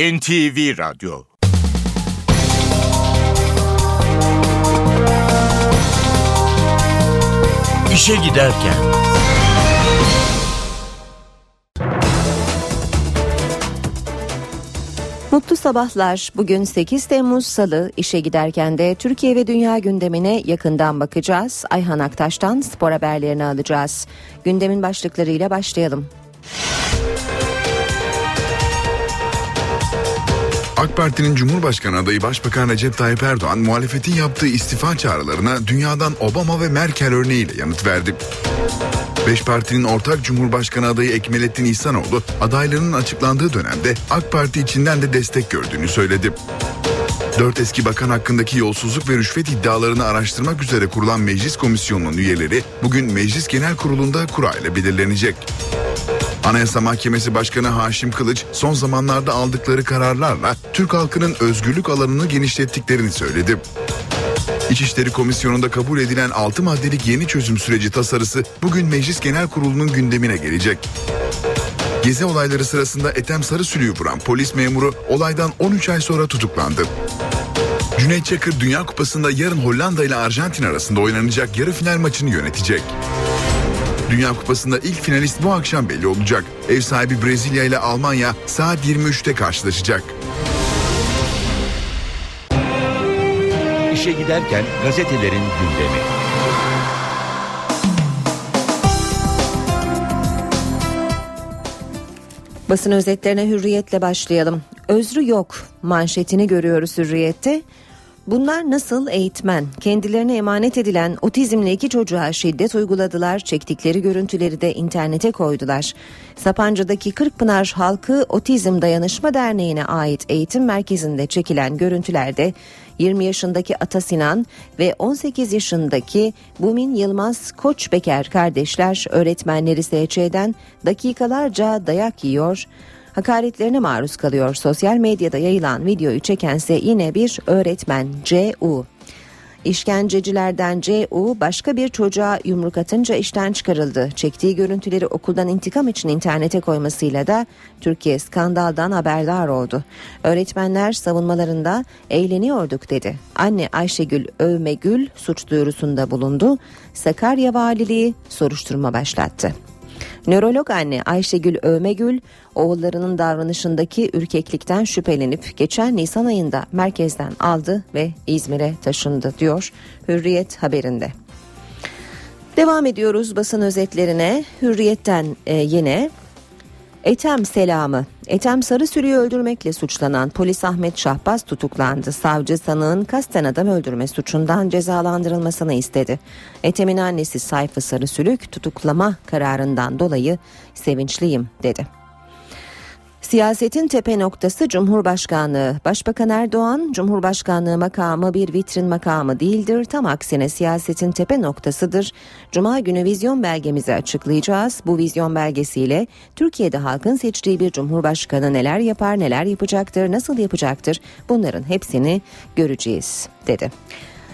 NTV Radyo. İşe giderken. Mutlu sabahlar. Bugün 8 Temmuz Salı. İşe giderken de Türkiye ve dünya gündemine yakından bakacağız. Ayhan Aktaş'tan spor haberlerini alacağız. Gündemin başlıklarıyla başlayalım. AK Parti'nin Cumhurbaşkanı adayı Başbakan Recep Tayyip Erdoğan, muhalefetin yaptığı istifa çağrılarına dünyadan Obama ve Merkel örneğiyle yanıt verdi. Beş partinin ortak Cumhurbaşkanı adayı Ekmeleddin İhsanoğlu, adaylarının açıklandığı dönemde AK Parti içinden de destek gördüğünü söyledi. 4 eski bakan hakkındaki yolsuzluk ve rüşvet iddialarını araştırmak üzere kurulan meclis komisyonunun üyeleri bugün Meclis Genel Kurulu'nda kura ile belirlenecek. Anayasa Mahkemesi Başkanı Haşim Kılıç, son zamanlarda aldıkları kararlarla Türk halkının özgürlük alanını genişlettiklerini söyledi. İçişleri Komisyonu'nda kabul edilen 6 maddelik yeni çözüm süreci tasarısı bugün Meclis Genel Kurulu'nun gündemine gelecek. Gezi olayları sırasında Ethem Sarısülük'ü vuran polis memuru olaydan 13 ay sonra tutuklandı. Cüneyt Çakır, Dünya Kupası'nda yarın Hollanda ile Arjantin arasında oynanacak yarı final maçını yönetecek. Dünya Kupası'nda ilk finalist bu akşam belli olacak. Ev sahibi Brezilya ile Almanya saat 23'te karşılaşacak. İşe giderken gazetelerin gündemi. Basın özetlerine Hürriyet'le başlayalım. Özrü yok manşetini görüyoruz Hürriyet'te. Bunlar nasıl eğitmen? Kendilerine emanet edilen otizmli 2 çocuğa şiddet uyguladılar, çektikleri görüntüleri de internete koydular. Sapanca'daki Kırkpınar Halkı Otizm Dayanışma Derneği'ne ait eğitim merkezinde çekilen görüntülerde 20 yaşındaki Ata Sinan ve 18 yaşındaki Bumin Yılmaz Koçbeker kardeşler öğretmenleri SÇ'den dakikalarca dayak yiyor, hakaretlerine maruz kalıyor. Sosyal medyada yayılan videoyu çekense yine bir öğretmen C.U. İşkencecilerden C.U. başka bir çocuğa yumruk atınca işten çıkarıldı. Çektiği görüntüleri okuldan intikam için internete koymasıyla da Türkiye skandaldan haberdar oldu. Öğretmenler savunmalarında eğleniyorduk dedi. Anne Ayşegül Övmegül suç duyurusunda bulundu. Sakarya Valiliği soruşturma başlattı. Nörolog anne Ayşegül Övmegül oğullarının davranışındaki ürkeklikten şüphelenip geçen Nisan ayında merkezden aldı ve İzmir'e taşındı diyor Hürriyet haberinde. Devam ediyoruz basın özetlerine. Hürriyet'ten yine Ethem selamı. Ethem Sarısülük'ü öldürmekle suçlanan polis Ahmet Şahbaz tutuklandı. Savcı sanığın kasten adam öldürme suçundan cezalandırılmasını istedi. Ethem'in annesi Sayfi Sarısülük tutuklama kararından dolayı sevinçliyim dedi. Siyasetin tepe noktası Cumhurbaşkanlığı. Başbakan Erdoğan, Cumhurbaşkanlığı makamı bir vitrin makamı değildir. Tam aksine siyasetin tepe noktasıdır. Cuma günü vizyon belgemizi açıklayacağız. Bu vizyon belgesiyle Türkiye'de halkın seçtiği bir Cumhurbaşkanı neler yapar, neler yapacaktır, nasıl yapacaktır bunların hepsini göreceğiz dedi.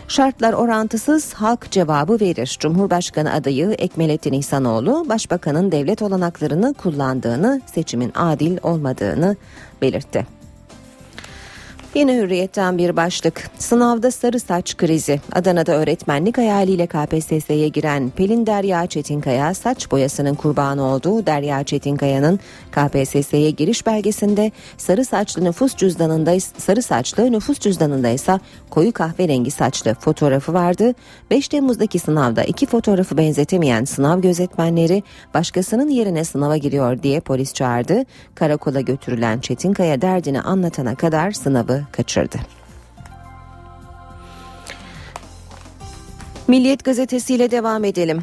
Şartlar orantısız, halk cevabı verir. Cumhurbaşkanı adayı Ekmeleddin İhsanoğlu, başbakanın devlet olanaklarını kullandığını, seçimin adil olmadığını belirtti. Yine Hürriyet'ten bir başlık. Sınavda sarı saç krizi. Adana'da öğretmenlik hayaliyle KPSS'ye giren Pelin Derya Çetinkaya saç boyasının kurbanı olduğu Derya Çetinkaya'nın KPSS'ye giriş belgesinde sarı saçlı nüfus cüzdanında ise koyu kahverengi saçlı fotoğrafı vardı. 5 Temmuz'daki sınavda 2 fotoğrafı benzetemeyen sınav gözetmenleri başkasının yerine sınava giriyor diye polis çağırdı. Karakola götürülen Çetinkaya derdini anlatana kadar sınavı kaçırdı. Milliyet gazetesiyle devam edelim.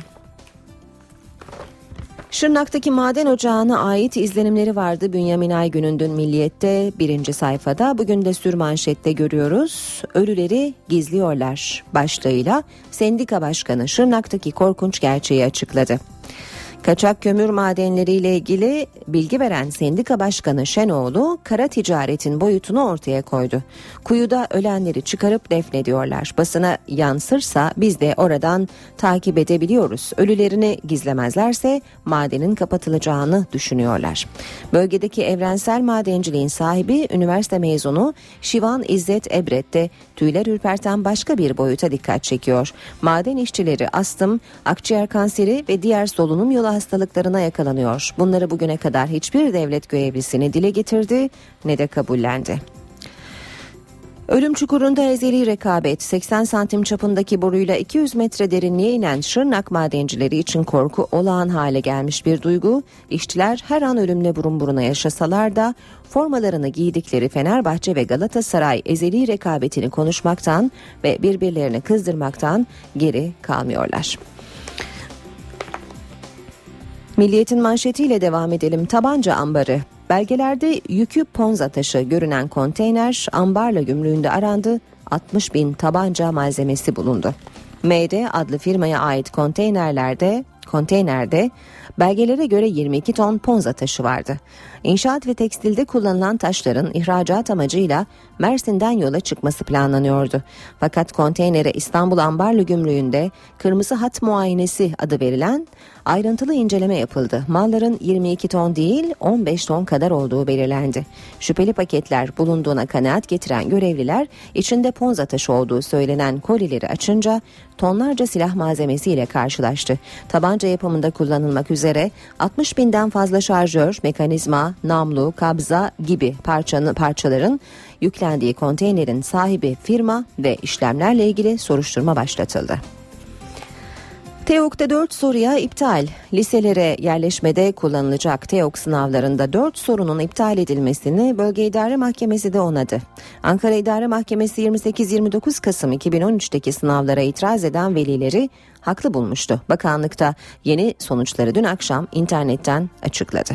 Şırnak'taki maden ocağına ait izlenimleri vardı Bünyamin Aygün'ün dün Milliyet'te birinci sayfada. Bugün de sürmanşette görüyoruz. Ölüleri gizliyorlar başlığıyla sendika başkanı Şırnak'taki korkunç gerçeği açıkladı. Kaçak kömür madenleriyle ilgili bilgi veren sendika başkanı Şenoğlu, kara ticaretin boyutunu ortaya koydu. Kuyuda ölenleri çıkarıp defnediyorlar. Basına yansırsa biz de oradan takip edebiliyoruz. Ölülerini gizlemezlerse madenin kapatılacağını düşünüyorlar. Bölgedeki evrensel madenciliğin sahibi üniversite mezunu Şivan İzzet Ebret de tüyler ürperten başka bir boyuta dikkat çekiyor. Maden işçileri astım, akciğer kanseri ve diğer solunum yolu hastalıklarına yakalanıyor. Bunları bugüne kadar hiçbir devlet görevlisi ne dile getirdi ne de kabullendi. Ölüm çukurunda ezeli rekabet. 80 santim çapındaki boruyla 200 metre derinliğe inen Şırnak madencileri için korku olağan hale gelmiş bir duygu. İşçiler her an ölümle burun buruna yaşasalar da formalarını giydikleri Fenerbahçe ve Galatasaray ezeli rekabetini konuşmaktan ve birbirlerini kızdırmaktan geri kalmıyorlar. Milliyet'in manşetiyle devam edelim. Tabanca ambarı. Belgelerde yükü Ponza taşı görünen konteyner ambarla gümrüğünde arandı. 60 bin tabanca malzemesi bulundu. MD adlı firmaya ait konteynerde belgelere göre 22 ton Ponza taşı vardı. İnşaat ve tekstilde kullanılan taşların ihracat amacıyla Mersin'den yola çıkması planlanıyordu. Fakat konteynere İstanbul Ambarlı Gümrüğü'nde Kırmızı Hat Muayenesi adı verilen ayrıntılı inceleme yapıldı. Malların 22 ton değil 15 ton kadar olduğu belirlendi. Şüpheli paketler bulunduğuna kanaat getiren görevliler içinde Ponza taşı olduğu söylenen kolileri açınca tonlarca silah malzemesiyle karşılaştı. Tabanca yapımında kullanılmak üzere 60 binden fazla şarjör, mekanizma, namlu, kabza gibi parçaların yüklendiği konteynerin sahibi firma ve işlemlerle ilgili soruşturma başlatıldı. TEOK'ta 4 soruya iptal. Liselere yerleşmede kullanılacak TEOK sınavlarında 4 sorunun iptal edilmesini Bölge İdare Mahkemesi de onadı. Ankara İdare Mahkemesi 28-29 Kasım 2013'teki sınavlara itiraz eden velileri haklı bulmuştu. Bakanlıkta yeni sonuçları dün akşam internetten açıkladı.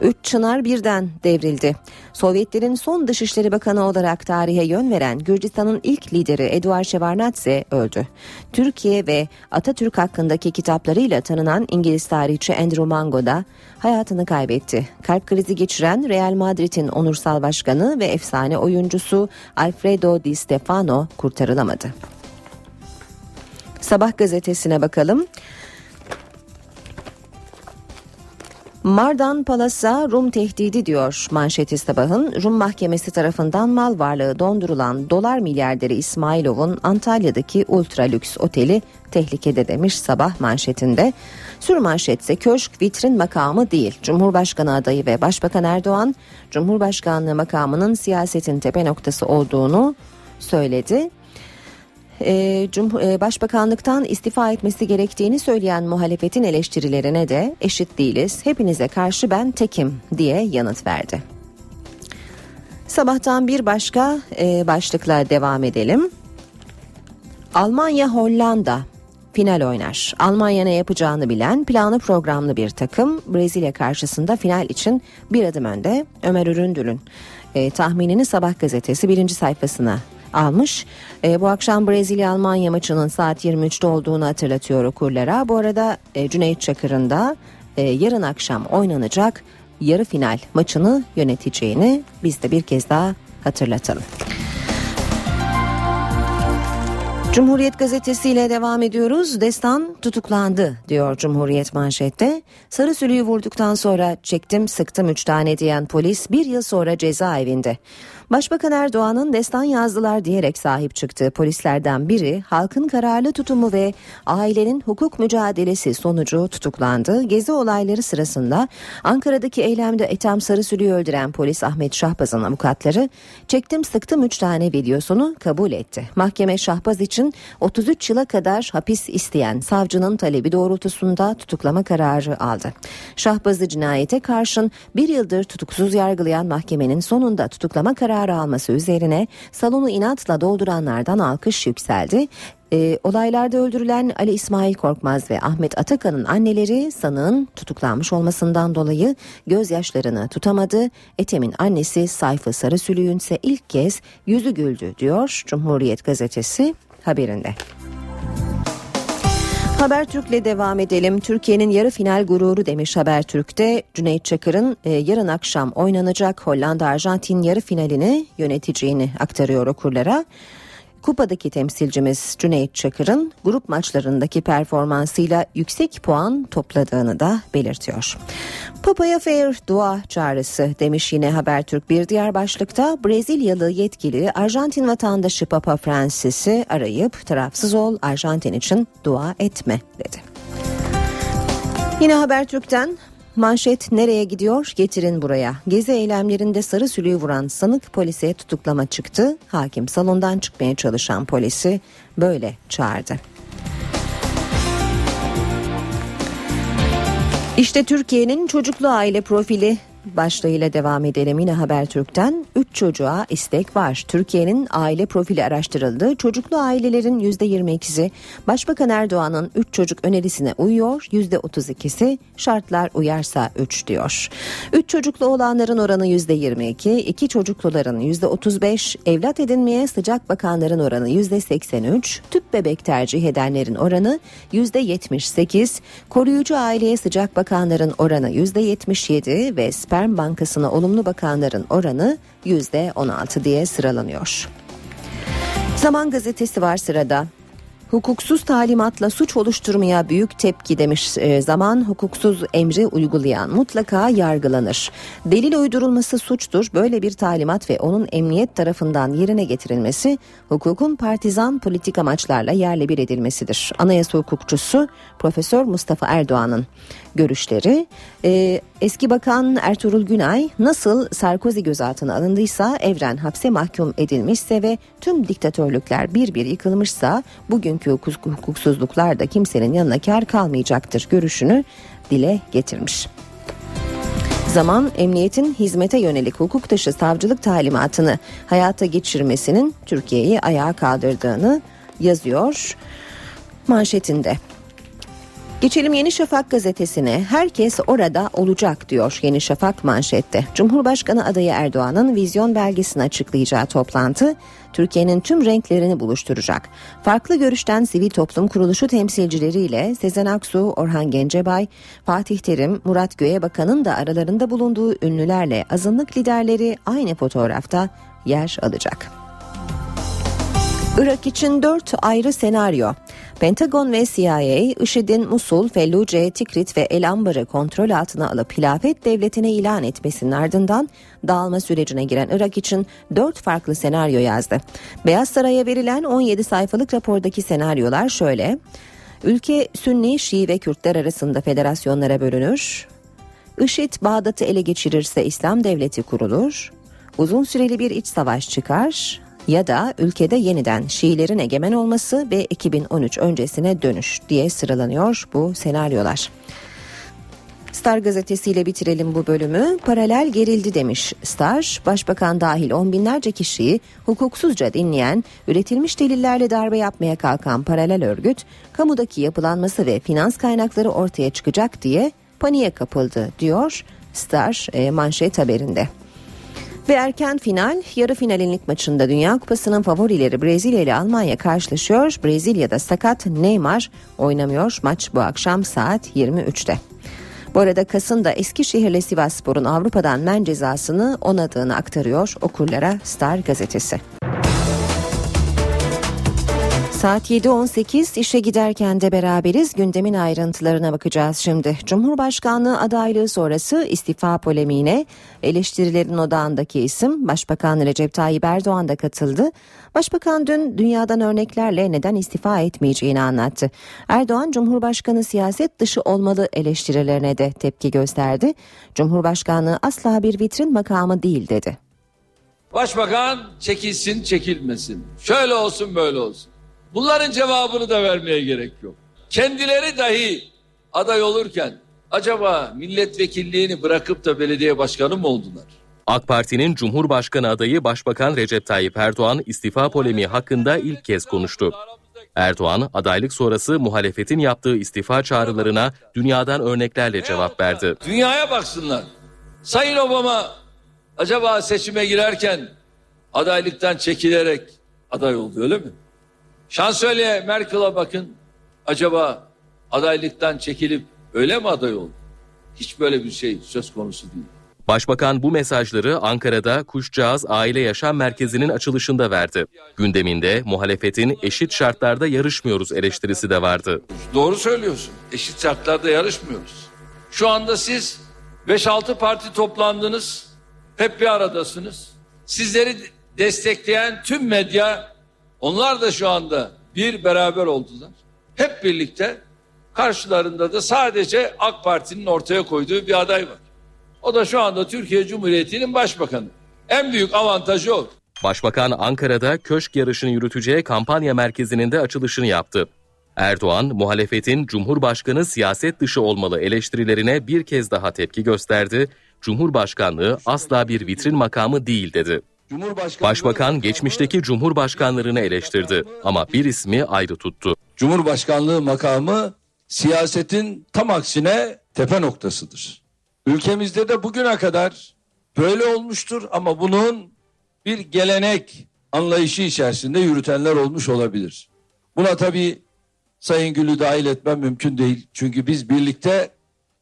3 çınar birden devrildi. Sovyetlerin son Dışişleri Bakanı olarak tarihe yön veren Gürcistan'ın ilk lideri Eduard Shevardnadze öldü. Türkiye ve Atatürk hakkındaki kitaplarıyla tanınan İngiliz tarihçi Andrew Mango da hayatını kaybetti. Kalp krizi geçiren Real Madrid'in onursal başkanı ve efsane oyuncusu Alfredo Di Stefano kurtarılamadı. Sabah gazetesine bakalım. Mardan Palas'a Rum tehdidi diyor manşeti sabahın. Rum mahkemesi tarafından mal varlığı dondurulan dolar milyarderi İsmailov'un Antalya'daki ultra lüks oteli tehlikede demiş sabah manşetinde. Sürmanşetse köşk vitrin makamı değil. Cumhurbaşkanı adayı ve Başbakan Erdoğan, Cumhurbaşkanlığı makamının siyasetin tepe noktası olduğunu söyledi. Başbakanlıktan istifa etmesi gerektiğini söyleyen muhalefetin eleştirilerine de eşit değiliz, hepinize karşı ben tekim diye yanıt verdi. Sabahtan bir başka başlıkla devam edelim. Almanya Hollanda final oynar. Almanya ne yapacağını bilen, planlı programlı bir takım. Brezilya karşısında final için bir adım önde. Ömer Üründül'ün tahminini Sabah gazetesi birinci sayfasına almış. Bu akşam Brezilya-Almanya maçının saat 23'te olduğunu hatırlatıyor okurlara. Bu arada Cüneyt Çakır'ın da yarın akşam oynanacak yarı final maçını yöneteceğini biz de bir kez daha hatırlatalım. Cumhuriyet gazetesiyle devam ediyoruz. Destan tutuklandı diyor Cumhuriyet manşette. Sarısülüğü vurduktan sonra çektim sıktım 3 tane diyen polis bir yıl sonra cezaevinde. Başbakan Erdoğan'ın destan yazdılar diyerek sahip çıktığı polislerden biri halkın kararlı tutumu ve ailenin hukuk mücadelesi sonucu tutuklandı. Gezi olayları sırasında Ankara'daki eylemde Ethem Sarısülük'ü öldüren polis Ahmet Şahbaz'ın avukatları çektim sıktım 3 tane videosunu kabul etti. Mahkeme Şahbaz için 33 yıla kadar hapis isteyen savcının talebi doğrultusunda tutuklama kararı aldı. Şahbaz'ı cinayete karşın bir yıldır tutuksuz yargılayan mahkemenin sonunda tutuklama kararı alması üzerine salonu inatla dolduranlardan alkış yükseldi. Olaylarda öldürülen Ali İsmail Korkmaz ve Ahmet Atakan'ın anneleri sanığın tutuklanmış olmasından dolayı gözyaşlarını tutamadı. Ethem'in annesi Sayfi Sarısülük'ün ise ilk kez yüzü güldü diyor Cumhuriyet gazetesi haberinde. Habertürk'le devam edelim. Türkiye'nin yarı final gururu demiş Habertürk'te. Cüneyt Çakır'ın yarın akşam oynanacak Hollanda-Arjantin yarı finalini yöneteceğini aktarıyor okurlara. Kupadaki temsilcimiz Cüneyt Çakır'ın grup maçlarındaki performansıyla yüksek puan topladığını da belirtiyor. Papa'ya fair dua çağrısı demiş yine Habertürk bir diğer başlıkta. Brezilyalı yetkili Arjantin vatandaşı Papa Francis'i arayıp tarafsız ol, Arjantin için dua etme dedi. Yine Habertürk'ten manşet nereye gidiyor? Getirin buraya. Gezi eylemlerinde Sarısülük'ü vuran sanık polise tutuklama çıktı. Hakim salondan çıkmaya çalışan polisi böyle çağırdı. İşte Türkiye'nin çocuklu aile profili başlığıyla devam edelim yine Habertürk'ten. 3 çocuğa istek var. Türkiye'nin aile profili araştırıldı. Çocuklu ailelerin %22'si Başbakan Erdoğan'ın 3 çocuk önerisine uyuyor. %32'si şartlar uyarsa 3 diyor. 3 çocuklu olanların oranı %22, 2 çocukluların %35, evlat edinmeye sıcak bakanların oranı %83, tüp bebek tercih edenlerin oranı %78, koruyucu aileye sıcak bakanların oranı %77 ve sperm bankasına olumlu bakanların oranı %16 diye sıralanıyor. Zaman gazetesi var sırada. Hukuksuz talimatla suç oluşturmaya büyük tepki demiş Zaman. Hukuksuz emri uygulayan mutlaka yargılanır. Delil uydurulması suçtur. Böyle bir talimat ve onun emniyet tarafından yerine getirilmesi hukukun partizan politik amaçlarla yerle bir edilmesidir. Anayasa hukukçusu Profesör Mustafa Erdoğan'ın görüşleri. Eski Bakan Ertuğrul Günay nasıl Sarkozy gözaltına alındıysa, Evren hapse mahkum edilmişse ve tüm diktatörlükler bir bir yıkılmışsa bugünkü hukuksuzluklarda kimsenin yanına kar kalmayacaktır görüşünü dile getirmiş. Zaman emniyetin hizmete yönelik hukuk dışı savcılık talimatını hayata geçirmesinin Türkiye'yi ayağa kaldırdığını yazıyor manşetinde. Geçelim Yeni Şafak gazetesine. Herkes orada olacak diyor Yeni Şafak manşette. Cumhurbaşkanı adayı Erdoğan'ın vizyon belgesini açıklayacağı toplantı Türkiye'nin tüm renklerini buluşturacak. Farklı görüşten sivil toplum kuruluşu temsilcileriyle Sezen Aksu, Orhan Gencebay, Fatih Terim, Murat Göğebakan'ın da aralarında bulunduğu ünlülerle azınlık liderleri aynı fotoğrafta yer alacak. Irak için 4 ayrı senaryo. Pentagon ve CIA, IŞİD'in Musul, Felluce, Tikrit ve El Ambar'ı kontrol altına alıp hilafet devletine ilan etmesinin ardından dağılma sürecine giren Irak için 4 farklı senaryo yazdı. Beyaz Saray'a verilen 17 sayfalık rapordaki senaryolar şöyle. Ülke Sünni, Şii ve Kürtler arasında federasyonlara bölünür. IŞİD Bağdat'ı ele geçirirse İslam devleti kurulur. Uzun süreli bir iç savaş çıkar. Ya da ülkede yeniden Şiilerin egemen olması ve 2013 öncesine dönüş diye sıralanıyor bu senaryolar. Star gazetesiyle bitirelim bu bölümü. Paralel gerildi demiş Star. Başbakan dahil on binlerce kişiyi hukuksuzca dinleyen, üretilmiş delillerle darbe yapmaya kalkan paralel örgüt, kamudaki yapılanması ve finans kaynakları ortaya çıkacak diye paniğe kapıldı diyor Star manşet haberinde. Ve erken final, yarı finalinlik maçında Dünya Kupası'nın favorileri Brezilya ile Almanya karşılaşıyor. Brezilya'da sakat Neymar oynamıyor. Maç bu akşam saat 23'te. Bu arada Kasım'da Eskişehir'le Sivasspor'un Avrupa'dan men cezasını onadığını aktarıyor okurlara Star gazetesi. Saat 7.18 işe giderken de beraberiz. Gündemin ayrıntılarına bakacağız şimdi. Cumhurbaşkanlığı adaylığı sonrası istifa polemiğine eleştirilerin odağındaki isim Başbakan Recep Tayyip Erdoğan da katıldı. Başbakan dün dünyadan örneklerle neden istifa etmeyeceğini anlattı. Erdoğan Cumhurbaşkanı siyaset dışı olmalı eleştirilerine de tepki gösterdi. Cumhurbaşkanlığı asla bir vitrin makamı değil dedi. Başbakan çekilsin çekilmesin. Şöyle olsun böyle olsun. Bunların cevabını da vermeye gerek yok. Kendileri dahi aday olurken acaba milletvekilliğini bırakıp da belediye başkanı mı oldular? AK Parti'nin Cumhurbaşkanı adayı Başbakan Recep Tayyip Erdoğan istifa polemiği hakkında ilk kez konuştu. Erdoğan adaylık sonrası muhalefetin yaptığı istifa çağrılarına dünyadan örneklerle cevap verdi. Dünyaya baksınlar. Sayın Obama acaba seçime girerken adaylıktan çekilerek aday oldu öyle mi? Şansölye Merkel'a bakın, acaba adaylıktan çekilip öyle mi aday oldu? Hiç böyle bir şey söz konusu değil. Başbakan bu mesajları Ankara'da Kuşcağız Aile Yaşam Merkezi'nin açılışında verdi. Gündeminde muhalefetin eşit şartlarda yarışmıyoruz eleştirisi de vardı. Doğru söylüyorsun. Eşit şartlarda yarışmıyoruz. Şu anda siz 5-6 parti toplandınız. Hep bir aradasınız. Sizleri destekleyen tüm medya, onlar da şu anda bir beraber oldular. Hep birlikte karşılarında da sadece AK Parti'nin ortaya koyduğu bir aday var. O da şu anda Türkiye Cumhuriyeti'nin başbakanı. En büyük avantajı o. Başbakan Ankara'da köşk yarışını yürüteceği kampanya merkezinin de açılışını yaptı. Erdoğan, muhalefetin Cumhurbaşkanı siyaset dışı olmalı eleştirilerine bir kez daha tepki gösterdi. Cumhurbaşkanlığı asla bir vitrin makamı değil dedi. Başbakan geçmişteki cumhurbaşkanlarını eleştirdi ama bir ismi ayrı tuttu. Cumhurbaşkanlığı makamı siyasetin tam aksine tepe noktasıdır. Ülkemizde de bugüne kadar böyle olmuştur ama bunun bir gelenek anlayışı içerisinde yürütenler olmuş olabilir. Buna tabii Sayın Gül'ü dahil etmem mümkün değil. Çünkü biz birlikte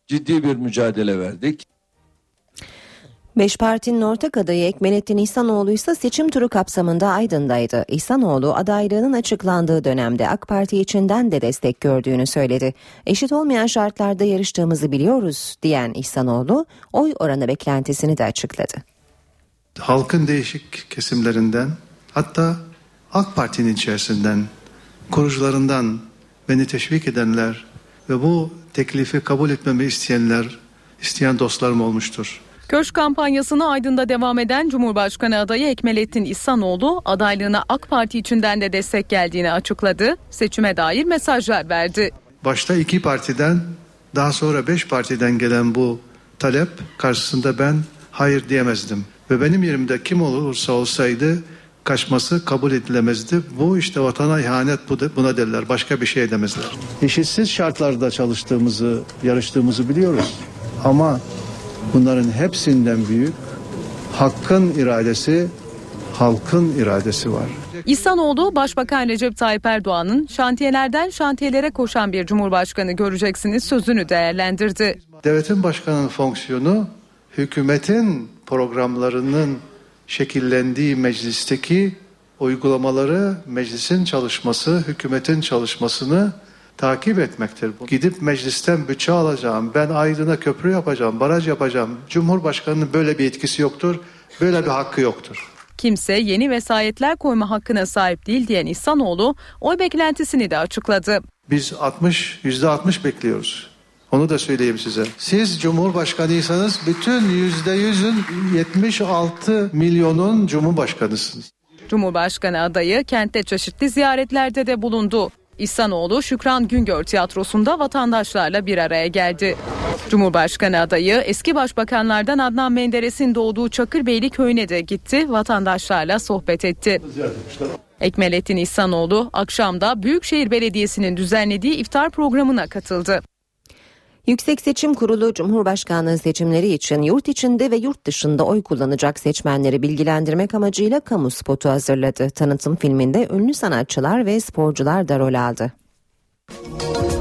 ciddi bir mücadele verdik. Beş partinin ortak adayı Ekmeleddin İhsanoğlu ise seçim turu kapsamında Aydın'daydı. İhsanoğlu adaylığının açıklandığı dönemde AK Parti içinden de destek gördüğünü söyledi. Eşit olmayan şartlarda yarıştığımızı biliyoruz diyen İhsanoğlu oy oranı beklentisini de açıkladı. Halkın değişik kesimlerinden, hatta AK Parti'nin içerisinden, kurucularından beni teşvik edenler ve bu teklifi kabul etmemi isteyen dostlarım olmuştur. Köşk kampanyasına Aydın'da devam eden Cumhurbaşkanı adayı Ekmeleddin İhsanoğlu adaylığına AK Parti içinden de destek geldiğini açıkladı. Seçime dair mesajlar verdi. Başta 2 partiden, daha sonra 5 partiden gelen bu talep karşısında ben hayır diyemezdim. Ve benim yerimde kim olursa olsaydı kaçması kabul edilemezdi. Bu işte vatana ihanet, buna derler. Başka bir şey demezler. Eşitsiz şartlarda yarıştığımızı biliyoruz. Ama bunların hepsinden büyük hakkın iradesi, halkın iradesi var. İhsanoğlu, Başbakan Recep Tayyip Erdoğan'ın şantiyelerden şantiyelere koşan bir cumhurbaşkanı göreceksiniz sözünü değerlendirdi. Devletin başkanının fonksiyonu hükümetin programlarının şekillendiği meclisteki uygulamaları, meclisin çalışması, hükümetin çalışmasını takip etmektir. Gidip meclisten bütçe alacağım, ben Aydın'a köprü yapacağım, baraj yapacağım. Cumhurbaşkanının böyle bir etkisi yoktur, böyle bir hakkı yoktur. Kimse yeni vesayetler koyma hakkına sahip değil diyen İhsanoğlu oy beklentisini de açıkladı. Biz %60 bekliyoruz. Onu da söyleyeyim size. Siz Cumhurbaşkanıysanız bütün %100'ün 76 milyonun Cumhurbaşkanısınız. Cumhurbaşkanı adayı kentte çeşitli ziyaretlerde de bulundu. İhsanoğlu Şükran Güngör Tiyatrosu'nda vatandaşlarla bir araya geldi. Cumhurbaşkanı adayı eski başbakanlardan Adnan Menderes'in doğduğu Çakırbeyli köyüne de gitti, vatandaşlarla sohbet etti. Ekmeleddin İhsanoğlu akşamda Büyükşehir Belediyesi'nin düzenlediği iftar programına katıldı. Yüksek Seçim Kurulu Cumhurbaşkanlığı seçimleri için yurt içinde ve yurt dışında oy kullanacak seçmenleri bilgilendirmek amacıyla kamu spotu hazırladı. Tanıtım filminde ünlü sanatçılar ve sporcular da rol aldı.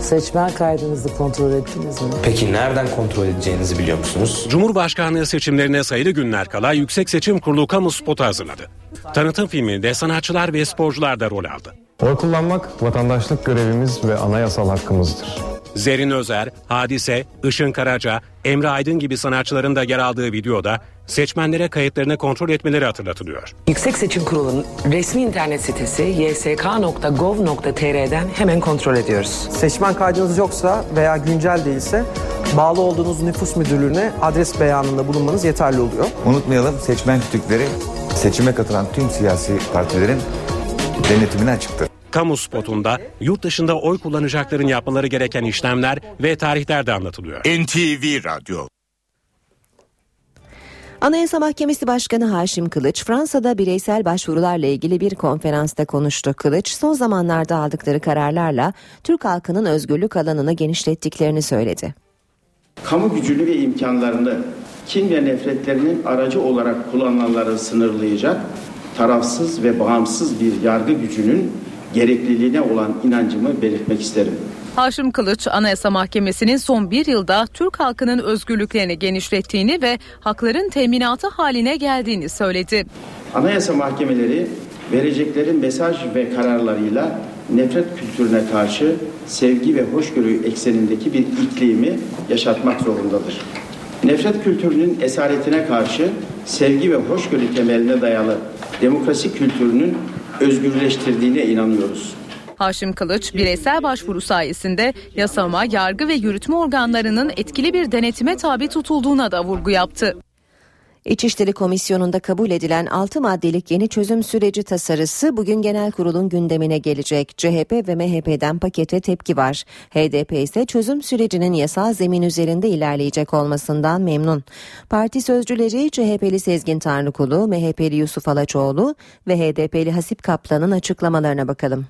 Seçmen kaydınızı kontrol ettiniz mi? Peki nereden kontrol edeceğinizi biliyor musunuz? Cumhurbaşkanlığı seçimlerine sayılı günler kala Yüksek Seçim Kurulu kamu spotu hazırladı. Tanıtım filminde sanatçılar ve sporcular da rol aldı. Oy kullanmak vatandaşlık görevimiz ve anayasal hakkımızdır. Zerrin Özer, Hadise, Işın Karaca, Emre Aydın gibi sanatçıların da yer aldığı videoda seçmenlere kayıtlarını kontrol etmeleri hatırlatılıyor. Yüksek Seçim Kurulu'nun resmi internet sitesi ysk.gov.tr'den hemen kontrol ediyoruz. Seçmen kaydınız yoksa veya güncel değilse bağlı olduğunuz nüfus müdürlüğüne adres beyanında bulunmanız yeterli oluyor. Unutmayalım, seçmen kütükleri seçime katılan tüm siyasi partilerin denetimine açıktır. Kamu spotunda yurt dışında oy kullanacakların yapmaları gereken işlemler ve tarihler de anlatılıyor. NTV Radyo. Anayasa Mahkemesi Başkanı Haşim Kılıç, Fransa'da bireysel başvurularla ilgili bir konferansta konuştu. Kılıç, son zamanlarda aldıkları kararlarla Türk halkının özgürlük alanını genişlettiklerini söyledi. Kamu gücünü ve imkanlarını kin ve nefretlerinin aracı olarak kullananları sınırlayacak tarafsız ve bağımsız bir yargı gücünün gerekliliğine olan inancımı belirtmek isterim. Haşim Kılıç, Anayasa Mahkemesi'nin son bir yılda Türk halkının özgürlüklerini genişlettiğini ve hakların teminatı haline geldiğini söyledi. Anayasa mahkemeleri verecekleri mesaj ve kararlarıyla nefret kültürüne karşı sevgi ve hoşgörü eksenindeki bir iklimi yaşatmak zorundadır. Nefret kültürünün esaretine karşı sevgi ve hoşgörü temeline dayalı demokrasi kültürünün özgürleştirdiğine inanıyoruz. Haşim Kılıç, bireysel başvuru sayesinde yasama, yargı ve yürütme organlarının etkili bir denetime tabi tutulduğuna da vurgu yaptı. İçişleri Komisyonu'nda kabul edilen 6 maddelik yeni çözüm süreci tasarısı bugün Genel Kurul'un gündemine gelecek. CHP ve MHP'den pakete tepki var. HDP ise çözüm sürecinin yasal zemin üzerinde ilerleyecek olmasından memnun. Parti sözcüleri CHP'li Sezgin Tanrıkulu, MHP'li Yusuf Alaçoğlu ve HDP'li Hasip Kaplan'ın açıklamalarına bakalım.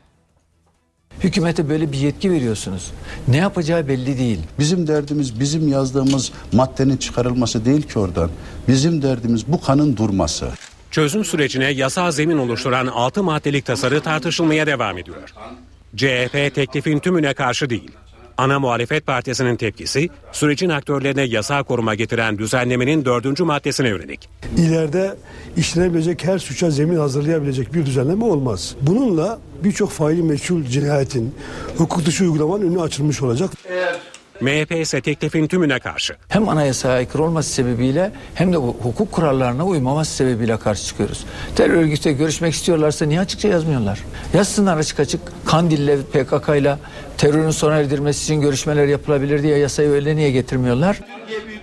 Hükümete böyle bir yetki veriyorsunuz. Ne yapacağı belli değil. Bizim derdimiz bizim yazdığımız maddenin çıkarılması değil ki oradan. Bizim derdimiz bu kanın durması. Çözüm sürecine yasal zemin oluşturan 6 maddelik tasarı tartışılmaya devam ediyor. CHP teklifin tümüne karşı değil. Ana muhalefet partisinin tepkisi sürecin aktörlerine yasal koruma getiren düzenlemenin 4. maddesine yönelik. İleride işlenebilecek her suça zemin hazırlayabilecek bir düzenleme olmaz. Bununla birçok faili meçhul cinayetin, hukuk dışı uygulamanın önü açılmış olacak. MHP ise teklifin tümüne karşı. Hem anayasaya aykırı olması sebebiyle hem de hukuk kurallarına uymaması sebebiyle karşı çıkıyoruz. Terör örgütüyle görüşmek istiyorlarsa niye açıkça yazmıyorlar? Yazsınlar açık açık. Kandil'le, PKK'yla terörün sona erdirmesi için görüşmeler yapılabilir diye yasayı öyle niye getirmiyorlar?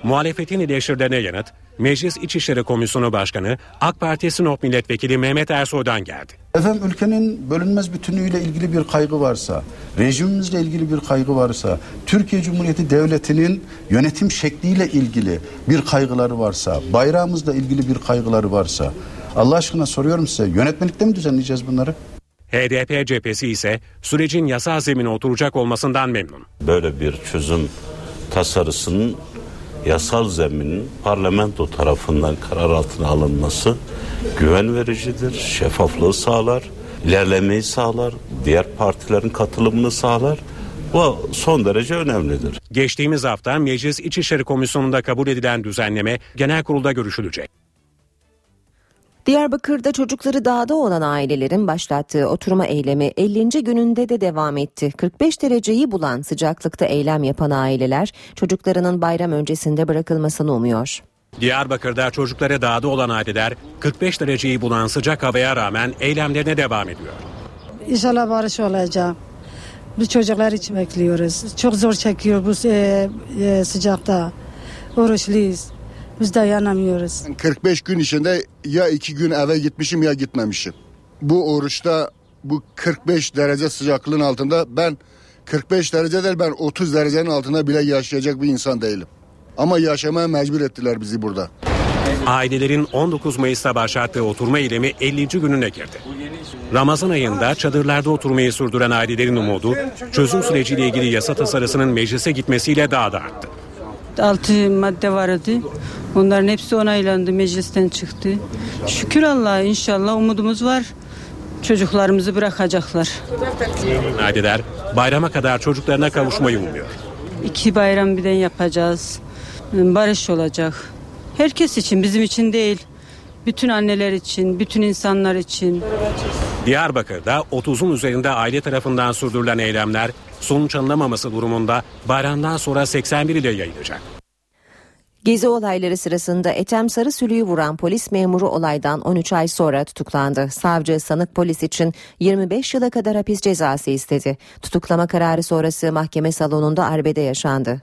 Muhalefetin eleştirilerine yanıt Meclis İçişleri Komisyonu Başkanı AK Parti Sinop Milletvekili Mehmet Ersoy'dan geldi. Efendim ülkenin bölünmez bütünlüğüyle ilgili bir kaygı varsa, rejimimizle ilgili bir kaygı varsa, Türkiye Cumhuriyeti Devleti'nin yönetim şekliyle ilgili bir kaygıları varsa, bayrağımızla ilgili bir kaygıları varsa, Allah aşkına soruyorum size, yönetmelikte mi düzenleyeceğiz bunları? HDP cephesi ise sürecin yasal zemine oturacak olmasından memnun. Böyle bir çözüm tasarısının yasal zeminin parlamento tarafından karar altına alınması güven vericidir, şeffaflığı sağlar, ilerlemeyi sağlar, diğer partilerin katılımını sağlar. Bu son derece önemlidir. Geçtiğimiz hafta Meclis İçişleri Komisyonu'nda kabul edilen düzenleme genel kurulda görüşülecek. Diyarbakır'da çocukları dağda olan ailelerin başlattığı oturma eylemi 50. gününde de devam etti. 45 dereceyi bulan sıcaklıkta eylem yapan aileler çocuklarının bayram öncesinde bırakılmasını umuyor. Diyarbakır'da çocukları dağda olan aileler 45 dereceyi bulan sıcak havaya rağmen eylemlerine devam ediyor. İnşallah barış olacak. Biz çocuklar için bekliyoruz. Çok zor çekiyor bu sıcakta. Oruçluyuz. Biz dayanamıyoruz. 45 gün içinde ya 2 gün eve gitmişim ya gitmemişim. Bu oruçta bu 45 derece sıcaklığın altında ben 45 derece değil, ben 30 derecenin altında bile yaşayacak bir insan değilim. Ama yaşamaya mecbur ettiler bizi burada. Ailelerin 19 Mayıs'ta başlattığı oturma eylemi 50. gününe girdi. Ramazan ayında çadırlarda oturmayı sürdüren ailelerin umudu çözüm süreciyle ilgili yasa tasarısının meclise gitmesiyle daha da arttı. 6 madde vardı. Onların hepsi onaylandı, meclisten çıktı. Şükür Allah'a, inşallah umudumuz var. Çocuklarımızı bırakacaklar. Aileler bayrama kadar çocuklarına kavuşmayı umuyor. 2 bayram birden yapacağız. Barış olacak. Herkes için, bizim için değil. Bütün anneler için, bütün insanlar için. Diyarbakır'da 30'un üzerinde aile tarafından sürdürülen eylemler sonuç alınamaması durumunda bayramdan sonra 81 ile yayılacak. Gezi olayları sırasında Ethem Sarısülük'ü vuran polis memuru olaydan 13 ay sonra tutuklandı. Savcı sanık polis için 25 yıla kadar hapis cezası istedi. Tutuklama kararı sonrası mahkeme salonunda arbede yaşandı.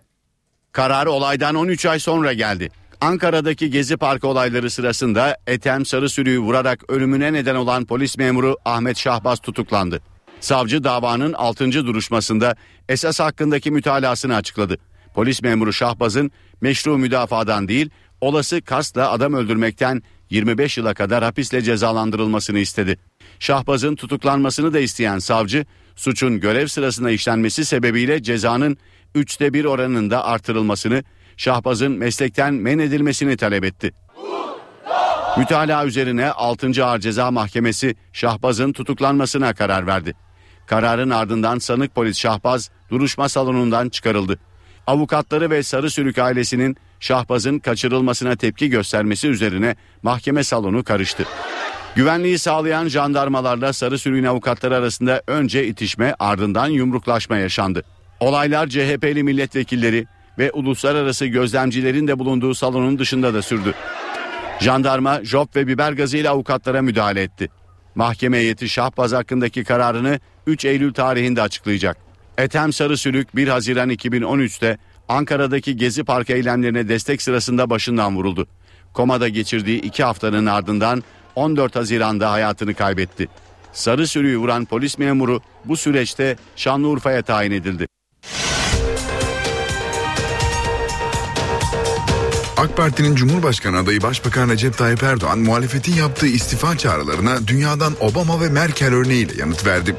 Kararı olaydan 13 ay sonra geldi. Ankara'daki Gezi Parkı olayları sırasında Ethem Sarısülük'ü vurarak ölümüne neden olan polis memuru Ahmet Şahbaz tutuklandı. Savcı davanın 6. duruşmasında esas hakkındaki mütalasını açıkladı. Polis memuru Şahbaz'ın meşru müdafadan değil, olası kastla adam öldürmekten 25 yıla kadar hapisle cezalandırılmasını istedi. Şahbaz'ın tutuklanmasını da isteyen savcı, suçun görev sırasında işlenmesi sebebiyle cezanın 1/3 oranında artırılmasını, Şahbaz'ın meslekten men edilmesini talep etti. Mütalaa üzerine 6. Ağır Ceza Mahkemesi Şahbaz'ın tutuklanmasına karar verdi. Kararın ardından sanık polis Şahbaz duruşma salonundan çıkarıldı. Avukatları ve Sarısülük ailesinin Şahbaz'ın kaçırılmasına tepki göstermesi üzerine mahkeme salonu karıştı. Güvenliği sağlayan jandarmalarla Sarısülük'ün avukatları arasında önce itişme, ardından yumruklaşma yaşandı. Olaylar CHP'li milletvekilleri ve uluslararası gözlemcilerin de bulunduğu salonun dışında da sürdü. Jandarma jop ve biber gazıyla avukatlara müdahale etti. Mahkeme heyeti Şahbaz hakkındaki kararını 3 Eylül tarihinde açıklayacak. Ethem Sarısülük 1 Haziran 2013'te Ankara'daki Gezi Parkı eylemlerine destek sırasında başından vuruldu. Komada geçirdiği 2 haftanın ardından 14 Haziran'da hayatını kaybetti. Sarısülük'ü vuran polis memuru bu süreçte Şanlıurfa'ya tayin edildi. AK Parti'nin Cumhurbaşkanı adayı Başbakan Recep Tayyip Erdoğan, muhalefetin yaptığı istifa çağrılarına dünyadan Obama ve Merkel örneğiyle yanıt verdi.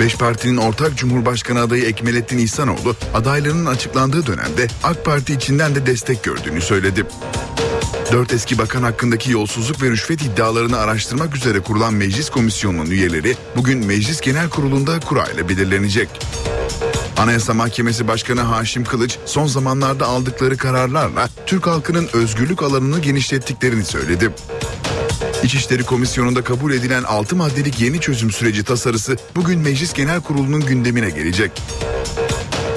5 partinin ortak Cumhurbaşkanı adayı Ekmeleddin İhsanoğlu, adaylarının açıklandığı dönemde AK Parti içinden de destek gördüğünü söyledi. 4 eski bakan hakkındaki yolsuzluk ve rüşvet iddialarını araştırmak üzere kurulan meclis komisyonunun üyeleri bugün Meclis Genel Kurulu'nda kura ile belirlenecek. Anayasa Mahkemesi Başkanı Haşim Kılıç, son zamanlarda aldıkları kararlarla Türk halkının özgürlük alanını genişlettiklerini söyledi. İçişleri Komisyonu'nda kabul edilen 6 maddelik yeni çözüm süreci tasarısı bugün Meclis Genel Kurulu'nun gündemine gelecek.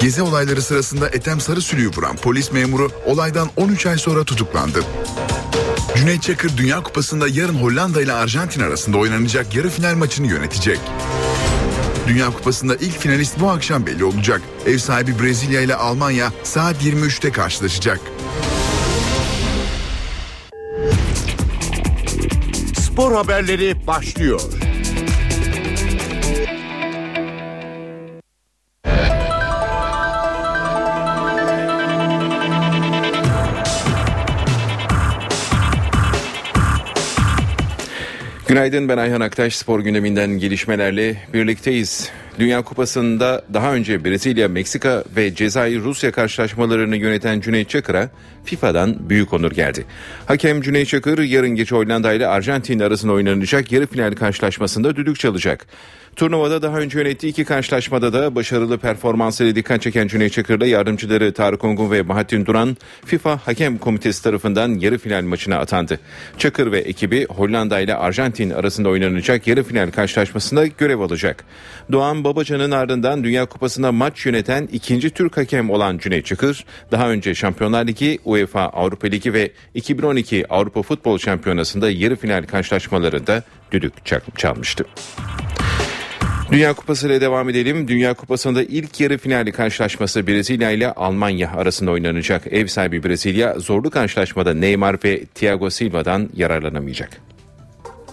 Gezi olayları sırasında Ethem Sarısülük'ü vuran polis memuru olaydan 13 ay sonra tutuklandı. Cüneyt Çakır, Dünya Kupası'nda yarın Hollanda ile Arjantin arasında oynanacak yarı final maçını yönetecek. Dünya Kupası'nda ilk finalist bu akşam belli olacak. Ev sahibi Brezilya ile Almanya saat 23'te karşılaşacak. Spor haberleri başlıyor. Günaydın, ben Ayhan Aktaş. Spor gündeminden gelişmelerle birlikteyiz. Dünya Kupası'nda daha önce Brezilya, Meksika ve Cezayir, Rusya karşılaşmalarını yöneten Cüneyt Çakır'a FIFA'dan büyük onur geldi. Hakem Cüneyt Çakır, yarın gece Hollanda ile Arjantin arasında oynanacak yarı final karşılaşmasında düdük çalacak. Turnuvada daha önce yönettiği 2 karşılaşmada da başarılı performansıyla dikkat çeken Cüneyt Çakır'la yardımcıları Tarık Ongun ve Bahattin Duran, FIFA Hakem Komitesi tarafından yarı final maçına atandı. Çakır ve ekibi Hollanda ile Arjantin arasında oynanacak yarı final karşılaşmasında görev alacak. Doğan Babacan'ın ardından Dünya Kupası'nda maç yöneten 2. Türk hakem olan Cüneyt Çakır, daha önce Şampiyonlar Ligi, UEFA Avrupa Ligi ve 2012 Avrupa Futbol Şampiyonası'nda yarı final karşılaşmalarında düdük çalmıştı. Dünya Kupası ile devam edelim. Dünya Kupası'nda ilk yarı finali karşılaşması Brezilya ile Almanya arasında oynanacak. Ev sahibi Brezilya, zorlu karşılaşmada Neymar ve Thiago Silva'dan yararlanamayacak.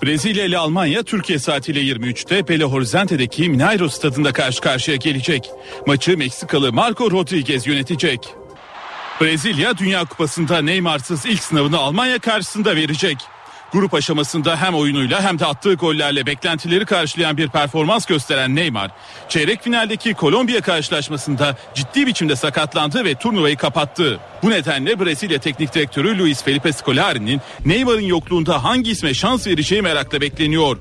Brezilya ile Almanya Türkiye saatiyle 23'te Belo Horizonte'deki Mineiro stadında karşı karşıya gelecek. Maçı Meksikalı Marco Rodriguez yönetecek. Brezilya Dünya Kupası'nda Neymar'sız ilk sınavını Almanya karşısında verecek. Grup aşamasında hem oyunuyla hem de attığı gollerle beklentileri karşılayan bir performans gösteren Neymar, çeyrek finaldeki Kolombiya karşılaşmasında ciddi biçimde sakatlandı ve turnuvayı kapattı. Bu nedenle Brezilya Teknik Direktörü Luis Felipe Scolari'nin Neymar'ın yokluğunda hangi isme şans vereceği merakla bekleniyor.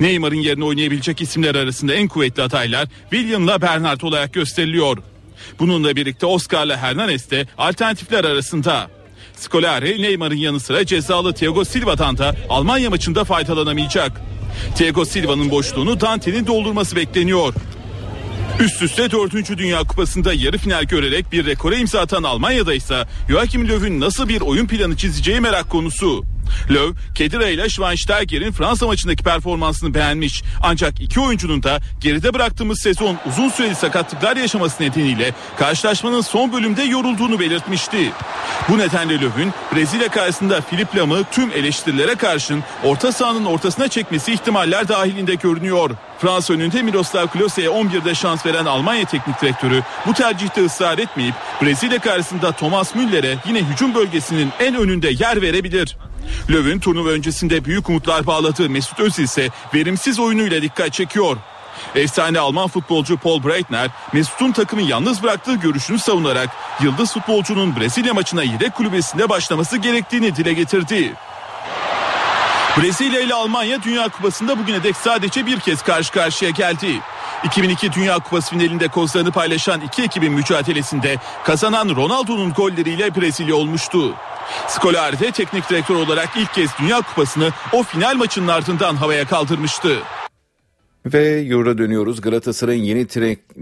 Neymar'ın yerine oynayabilecek isimler arasında en kuvvetli adaylar Willian'la Bernard olarak gösteriliyor. Bununla birlikte Oscar'la Hernandez de alternatifler arasında. Scolari, Neymar'ın yanı sıra cezalı Thiago Silva'dan da Almanya maçında faydalanamayacak. Thiago Silva'nın boşluğunu Dante'nin doldurması bekleniyor. Üst üste 4. Dünya Kupası'nda yarı final görerek bir rekora imza atan Almanya'da ise Joachim Löw'ün nasıl bir oyun planı çizeceği merak konusu. Löw, Khedira ile Schweinsteiger'in Fransa maçındaki performansını beğenmiş. Ancak iki oyuncunun da geride bıraktığımız sezon uzun süreli sakatlıklar yaşaması nedeniyle karşılaşmanın son bölümde yorulduğunu belirtmişti. Bu nedenle Löw'ün Brezilya karşısında Philipp Lam'ı tüm eleştirilere karşın orta sahanın ortasına çekmesi ihtimaller dahilinde görünüyor. Fransa önünde Miroslav Klose'ye 11'de şans veren Almanya teknik direktörü bu tercihte ısrar etmeyip Brezilya karşısında Thomas Müller'e yine hücum bölgesinin en önünde yer verebilir. Löw'ün turnuva öncesinde büyük umutlar bağladığı Mesut Özil ise verimsiz oyunuyla dikkat çekiyor. Efsane Alman futbolcu Paul Breitner, Mesut'un takımı yalnız bıraktığı görüşünü savunarak yıldız futbolcunun Brezilya maçına yedek kulübesinde başlaması gerektiğini dile getirdi. Brezilya ile Almanya Dünya Kupası'nda bugüne dek sadece bir kez karşı karşıya geldi. 2002 Dünya Kupası finalinde kozlarını paylaşan iki ekibin mücadelesinde kazanan Ronaldo'nun golleriyle Brezilya olmuştu. Scolari'de teknik direktör olarak ilk kez Dünya Kupası'nı o final maçının ardından havaya kaldırmıştı. Ve Euro dönüyoruz. Galatasaray'ın yeni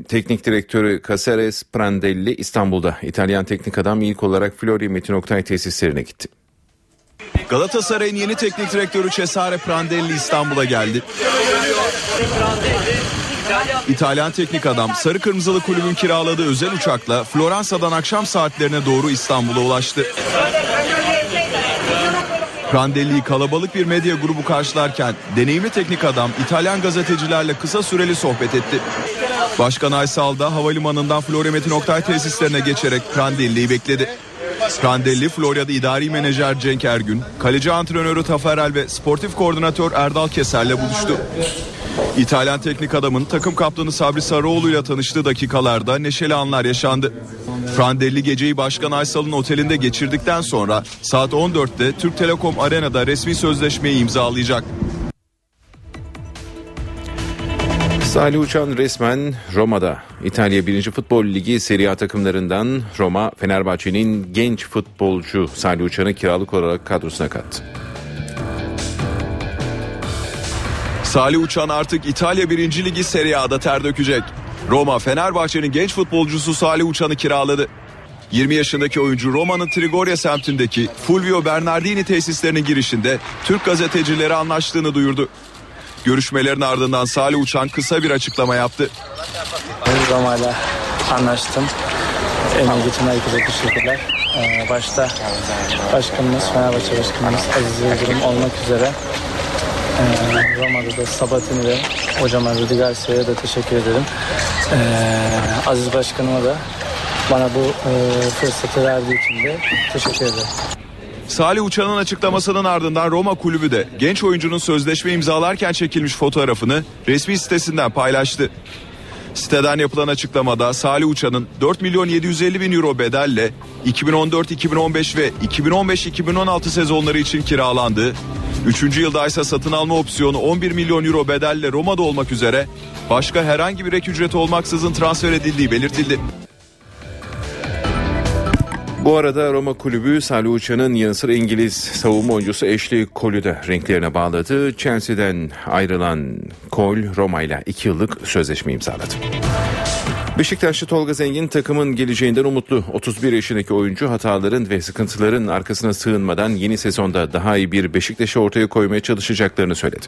teknik direktörü Cesare Prandelli İstanbul'da. İtalyan teknik adam ilk olarak Florya Metin Oktay tesislerine gitti. Galatasaray'ın yeni teknik direktörü Cesare Prandelli İstanbul'a geldi. İtalyan teknik adam Sarı Kırmızılı Kulübün kiraladığı özel uçakla Floransa'dan akşam saatlerine doğru İstanbul'a ulaştı. Prandelli'yi kalabalık bir medya grubu karşılarken deneyimli teknik adam İtalyan gazetecilerle kısa süreli sohbet etti. Başkan Aysal da havalimanından Florya Metin Oktay tesislerine geçerek Prandelli'yi bekledi. Prandelli, Florya'da idari menajer Cenk Ergün, kaleci antrenörü Taferel ve sportif koordinatör Erdal Keser'le buluştu. İtalyan teknik adamın takım kaptanı Sabri Sarıoğlu ile tanıştığı dakikalarda neşeli anlar yaşandı. Prandelli geceyi Başkan Aysal'ın otelinde geçirdikten sonra saat 14'te Türk Telekom Arena'da resmi sözleşmeyi imzalayacak. Salih Uçan resmen Roma'da. İtalya 1. Futbol Ligi Serie A takımlarından Roma, Fenerbahçe'nin genç futbolcu Salih Uçan'ı kiralık olarak kadrosuna kattı. Salih Uçan artık İtalya 1. Ligi Serie A'da ter dökecek. Roma, Fenerbahçe'nin genç futbolcusu Salih Uçan'ı kiraladı. 20 yaşındaki oyuncu Roma'nın Trigoria semtindeki Fulvio Bernardini tesislerinin girişinde Türk gazetecileri anlaştığını duyurdu. Görüşmelerin ardından Salih Uçan kısa bir açıklama yaptı. Roma'yla anlaştım. Emeği geçen herkese teşekkürler. Başta başkanımız, Fenerbahçe başkanımız Aziz Yıldırım olmak üzere Roma'da da Sabatini ve hocama Rudi Garcia'ya da teşekkür ederim. Aziz Başkanıma da bana bu fırsatı verdiği için de teşekkür ederim. Salih Uçan'ın açıklamasının ardından Roma kulübü de genç oyuncunun sözleşme imzalarken çekilmiş fotoğrafını resmi sitesinden paylaştı. Siteden yapılan açıklamada Salih Uçan'ın 4.750.000 euro bedelle 2014-2015 ve 2015-2016 sezonları için kiralandığı, 3. yılda ise satın alma opsiyonu 11.000.000 euro bedelle Roma'da olmak üzere başka herhangi bir ek ücret olmaksızın transfer edildiği belirtildi. Bu arada Roma kulübü Salih Uçan'ın yanı sıra İngiliz savunma oyuncusu Ashley Cole'u da renklerine bağladı. Chelsea'den ayrılan Cole, Roma ile 2 yıllık sözleşme imzaladı. Beşiktaşlı Tolga Zengin takımın geleceğinden umutlu. 31 yaşındaki oyuncu hataların ve sıkıntıların arkasına sığınmadan yeni sezonda daha iyi bir Beşiktaş'ı ortaya koymaya çalışacaklarını söyledi.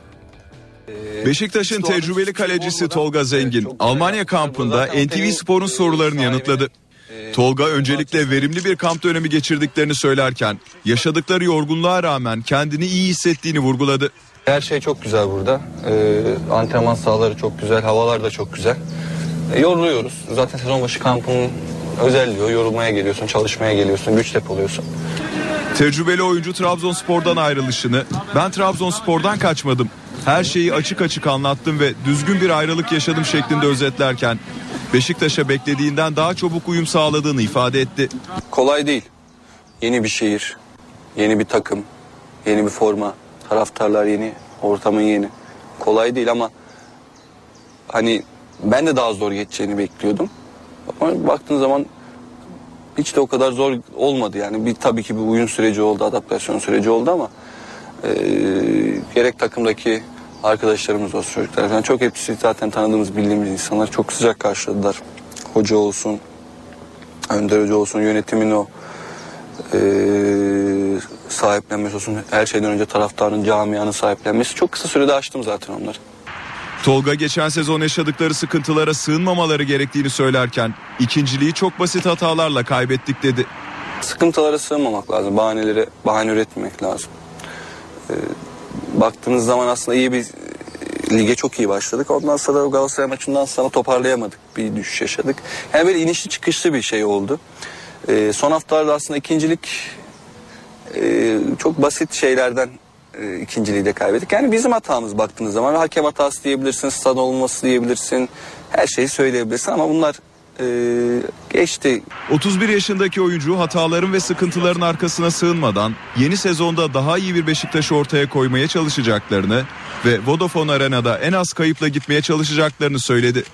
Beşiktaş'ın tecrübeli kalecisi Tolga Zengin, Almanya kampında NTV Spor'un sorularını yanıtladı. Tolga öncelikle verimli bir kamp dönemi geçirdiklerini söylerken yaşadıkları yorgunluğa rağmen kendini iyi hissettiğini vurguladı. Her şey çok güzel burada. Antrenman sahaları çok güzel, havalar da çok güzel. Yoruluyoruz. Zaten sezon başı kampının özelliği, yorulmaya geliyorsun, çalışmaya geliyorsun, güç depoluyorsun. Tecrübeli oyuncu Trabzonspor'dan ayrılışını, ben Trabzonspor'dan kaçmadım. Her şeyi açık açık anlattım ve düzgün bir ayrılık yaşadım şeklinde özetlerken Beşiktaş'a beklediğinden daha çabuk uyum sağladığını ifade etti. Kolay değil. Yeni bir şehir, yeni bir takım, yeni bir forma, taraftarlar yeni, ortamın yeni. Kolay değil ama hani ben de daha zor geçeceğini bekliyordum. Ama baktığın zaman hiç de o kadar zor olmadı yani. Tabii ki bir uyum süreci oldu, adaptasyon süreci oldu ama gerek takımdaki arkadaşlarımız olsun, çocuklar. Yani çok hepsi zaten tanıdığımız, bildiğimiz insanlar çok sıcak karşıladılar. Hoca olsun, Önder Hoca olsun, yönetimin o sahiplenmesi olsun. Her şeyden önce taraftarın, camianın sahiplenmesi. Çok kısa sürede aştım zaten onları. Tolga geçen sezon yaşadıkları sıkıntılara sığınmamaları gerektiğini söylerken ikinciliği çok basit hatalarla kaybettik dedi. Sıkıntılara sığınmamak lazım, bahane üretmemek lazım. Baktığınız zaman aslında iyi bir lige çok iyi başladık. Ondan sonra Galatasaray maçından sonra toparlayamadık. Bir düşüş yaşadık. Yani böyle inişli çıkışlı bir şey oldu. Son haftalarda aslında ikincilik çok basit şeylerden ikinciliği de kaybettik. Yani bizim hatamız baktığınız zaman. Hakem hatası diyebilirsin, stada olması diyebilirsin. Her şeyi söyleyebilirsin ama bunlar geçti. 31 yaşındaki oyuncu hataların ve sıkıntıların arkasına sığınmadan yeni sezonda daha iyi bir Beşiktaş'ı ortaya koymaya çalışacaklarını ve Vodafone Arena'da en az kayıpla gitmeye çalışacaklarını söyledi.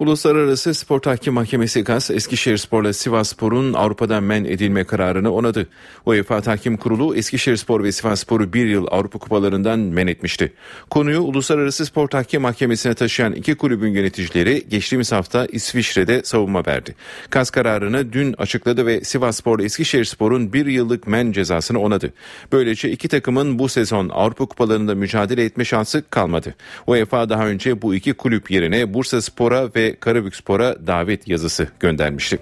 Uluslararası Spor Tahkim Mahkemesi KAS, Eskişehirspor'la Sivasspor'un Avrupa'dan men edilme kararını onadı. UEFA Tahkim Kurulu Eskişehirspor ve Sivasspor'u bir yıl Avrupa Kupalarından men etmişti. Konuyu Uluslararası Spor Tahkim Mahkemesi'ne taşıyan iki kulübün yöneticileri geçtiğimiz hafta İsviçre'de savunma verdi. KAS kararını dün açıkladı ve Sivasspor'la Eskişehirspor'un bir yıllık men cezasını onadı. Böylece iki takımın bu sezon Avrupa Kupalarında mücadele etme şansı kalmadı. UEFA daha önce bu iki kulüp yerine Bursaspor'a ve Karabükspor'a davet yazısı göndermişti.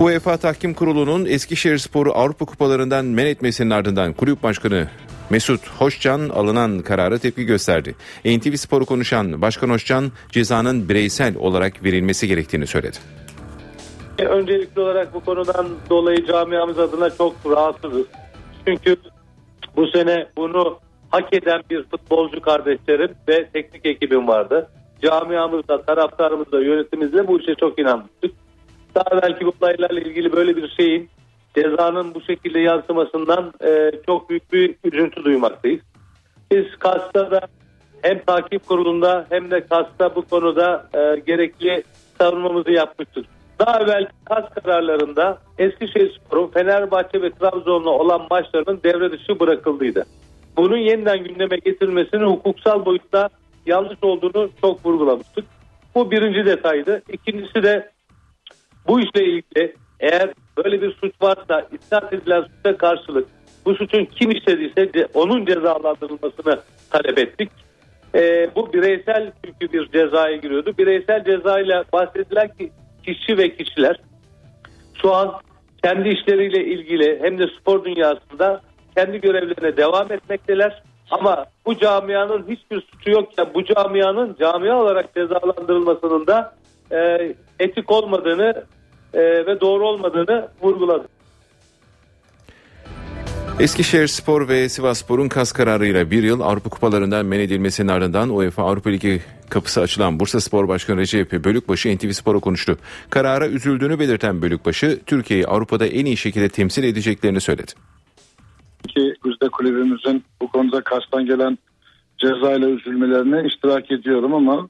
UEFA Tahkim Kurulu'nun Eskişehirspor'u Avrupa Kupalarından men etmesinin ardından kulüp başkanı Mesut Hoşcan alınan karara tepki gösterdi. NTV Spor'u konuşan Başkan Hoşcan cezanın bireysel olarak verilmesi gerektiğini söyledi. Öncelikli olarak bu konudan dolayı camiamız adına çok rahatsızız. Çünkü bu sene bunu hak eden bir futbolcu kardeşlerim ve teknik ekibim vardı. Camiamızla, taraftarımızla, yönetimimizle bu işe çok inanmıştık. Daha belki bu olaylarla ilgili böyle bir şeyin cezanın bu şekilde yansımasından çok büyük bir üzüntü duymaktayız. Biz KAS'ta da hem takip kurulunda hem de KAS'ta bu konuda gerekli savunmamızı yapmıştık. Daha evvel KAS kararlarında Eskişehirspor'un Fenerbahçe ve Trabzon'la olan maçlarının devre dışı bırakıldıydı. Bunun yeniden gündeme getirilmesinin hukuksal boyutta yanlış olduğunu çok vurgulamıştık. Bu birinci detaydı. İkincisi de bu işle ilgili eğer böyle bir suç varsa isnat edilen suça karşılık bu suçun kim işlediyse onun cezalandırılmasını talep ettik. Bu bireysel çünkü bir cezaya giriyordu. Bireysel cezayla bahsedilen kişi ve kişiler şu an kendi işleriyle ilgili hem de spor dünyasında kendi görevlerine devam etmekteler. Ama bu camianın hiçbir suçu yokken bu camianın camia olarak cezalandırılmasının da etik olmadığını ve doğru olmadığını vurguladı. Eskişehirspor ve Sivasspor'un KAS kararıyla bir yıl Avrupa Kupalarından men edilmesinin ardından UEFA Avrupa Ligi kapısı açılan Bursaspor Başkanı Recep Bölükbaşı NTV Spor'a konuştu. Karara üzüldüğünü belirten Bölükbaşı, Türkiye'yi Avrupa'da en iyi şekilde temsil edeceklerini söyledi. Ki biz de kulübümüzün bu konuda KAS'tan gelen cezayla üzülmelerine iştirak ediyorum ama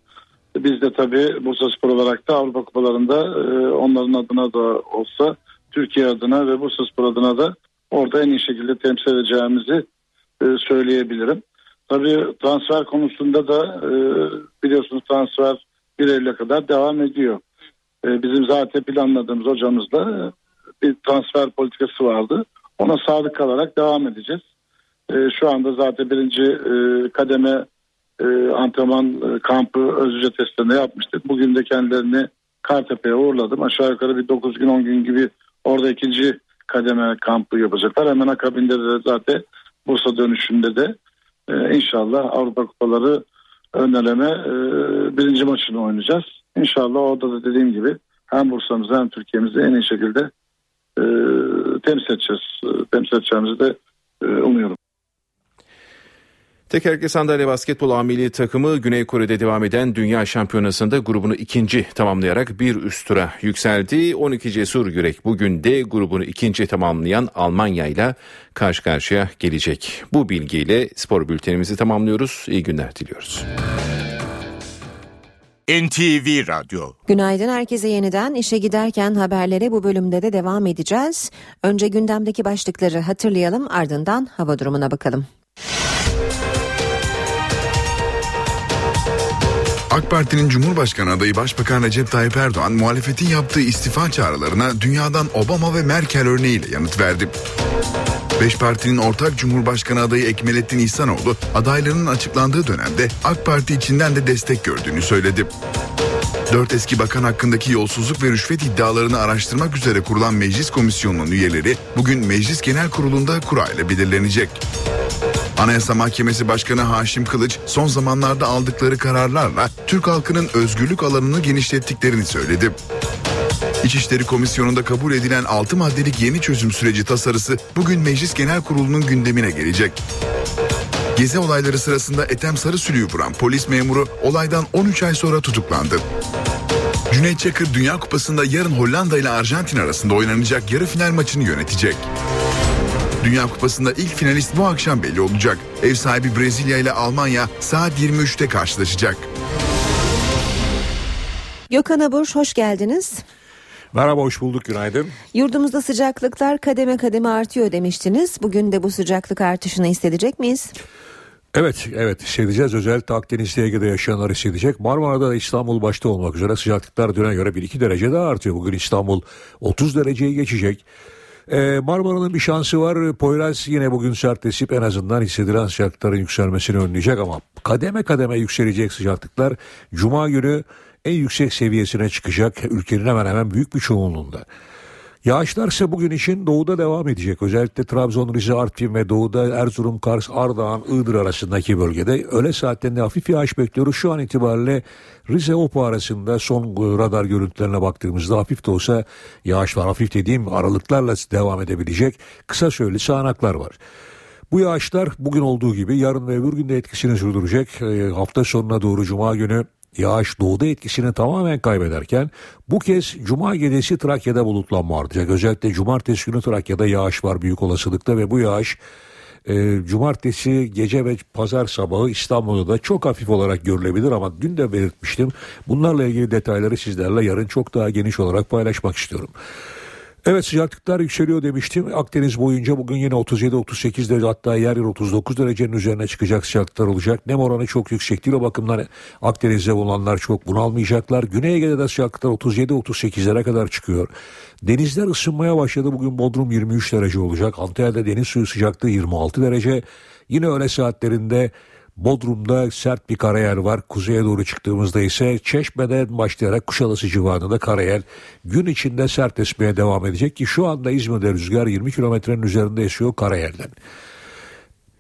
biz de tabii Bursaspor olarak da Avrupa Kupalarında onların adına da olsa Türkiye adına ve Bursaspor adına da orada en iyi şekilde temsil edeceğimizi söyleyebilirim. Tabii transfer konusunda da biliyorsunuz transfer 1 Eylül'e kadar devam ediyor. Bizim zaten planladığımız hocamızla bir transfer politikası vardı. Ona sadık kalarak devam edeceğiz. Şu anda zaten birinci kademe antrenman kampı öz ücret testlerinde yapmıştık. Bugün de kendilerini Kartepe'ye uğurladım. Aşağı yukarı bir 9 gün 10 gün gibi orada ikinci kademe kampı yapacaklar. Hemen akabinde de zaten Bursa dönüşünde de inşallah Avrupa Kupaları öneleme birinci maçını oynayacağız. İnşallah orada da dediğim gibi hem Bursa'mızı hem Türkiye'mizi en iyi şekilde temsil edeceğiz. Temsil edeceğimizi de umuyorum. Tekerlekli sandalye basketbol A milli takımı Güney Kore'de devam eden Dünya Şampiyonası'nda grubunu ikinci tamamlayarak bir üst tura yükseldi. 12 cesur yürek bugün D grubunu ikinci tamamlayan Almanya ile karşı karşıya gelecek. Bu bilgiyle spor bültenimizi tamamlıyoruz. İyi günler diliyoruz. NTV Radyo. Günaydın herkese yeniden. İşe giderken haberlere bu bölümde de devam edeceğiz. Önce gündemdeki başlıkları hatırlayalım, ardından hava durumuna bakalım. AK Parti'nin Cumhurbaşkanı adayı Başbakan Recep Tayyip Erdoğan, muhalefetin yaptığı istifa çağrılarına dünyadan Obama ve Merkel örneğiyle yanıt verdi. Beş partinin ortak Cumhurbaşkanı adayı Ekmeleddin İhsanoğlu, adaylarının açıklandığı dönemde AK Parti içinden de destek gördüğünü söyledi. 4 eski bakan hakkındaki yolsuzluk ve rüşvet iddialarını araştırmak üzere kurulan meclis komisyonunun üyeleri bugün Meclis Genel Kurulu'nda kura ile belirlenecek. Anayasa Mahkemesi Başkanı Haşim Kılıç, son zamanlarda aldıkları kararlarla Türk halkının özgürlük alanını genişlettiklerini söyledi. İçişleri Komisyonu'nda kabul edilen 6 maddelik yeni çözüm süreci tasarısı bugün Meclis Genel Kurulu'nun gündemine gelecek. Gezi olayları sırasında Ethem Sarısülük'ü vuran polis memuru olaydan 13 ay sonra tutuklandı. Cüneyt Çakır, Dünya Kupası'nda yarın Hollanda ile Arjantin arasında oynanacak yarı final maçını yönetecek. Dünya Kupası'nda ilk finalist bu akşam belli olacak. Ev sahibi Brezilya ile Almanya saat 23'te karşılaşacak. Gökhan Abur, hoş geldiniz. Merhaba, hoş bulduk, günaydın. Yurdumuzda sıcaklıklar kademe kademe artıyor demiştiniz. Bugün de bu sıcaklık artışını hissedecek miyiz? Evet hissedeceğiz. Özellikle Akdeniz'de, Ege'de yaşayanlar hissedecek. Marmara'da, İstanbul başta olmak üzere sıcaklıklar düne göre 1-2 derece daha artıyor. Bugün İstanbul 30 dereceyi geçecek. Marmara'nın bir şansı var. Poyraz yine bugün sertleşip en azından hissedilen sıcaklıkların yükselmesini önleyecek ama kademe kademe yükselecek sıcaklıklar. Cuma günü en yüksek seviyesine çıkacak ülkenin hemen hemen büyük bir çoğunluğunda. Yağışlar ise bugün için doğuda devam edecek. Özellikle Trabzon, Rize, Artvin ve doğuda Erzurum, Kars, Ardahan, Iğdır arasındaki bölgede öğle saatlerinde hafif yağış bekliyoruz. Şu an itibariyle Rize Opa arasında son radar görüntülerine baktığımızda hafif de olsa yağış var. Hafif dediğim aralıklarla devam edebilecek kısa süreli sağanaklar var. Bu yağışlar bugün olduğu gibi yarın ve öbür gün de etkisini sürdürecek. Hafta sonuna doğru Cuma günü yağış doğuda etkisini tamamen kaybederken bu kez Cuma gecesi Trakya'da bulutlanma artacak. Özellikle Cumartesi günü Trakya'da yağış var büyük olasılıkla ve bu yağış Cumartesi gece ve Pazar sabahı İstanbul'da da çok hafif olarak görülebilir ama dün de belirtmiştim. Bunlarla ilgili detayları sizlerle yarın çok daha geniş olarak paylaşmak istiyorum. Evet, sıcaklıklar yükseliyor demiştim. Akdeniz boyunca bugün yine 37-38 derece, hatta yer yer 39 derecenin üzerine çıkacak sıcaklıklar olacak. Nem oranı çok yüksek değil, o bakımdan Akdeniz'de bulunanlar çok bunalmayacaklar. Güney Ege'de de sıcaklıklar 37-38'lere kadar çıkıyor. Denizler ısınmaya başladı. Bugün Bodrum 23 derece olacak. Antalya'da deniz suyu sıcaklığı 26 derece. Yine öğle saatlerinde Bodrum'da sert bir karayel var. Kuzeye doğru çıktığımızda ise Çeşme'den başlayarak Kuşadası civarında karayel gün içinde sert esmeye devam edecek ki şu anda İzmir'de rüzgar 20 kilometrenin üzerinde esiyor karayelden.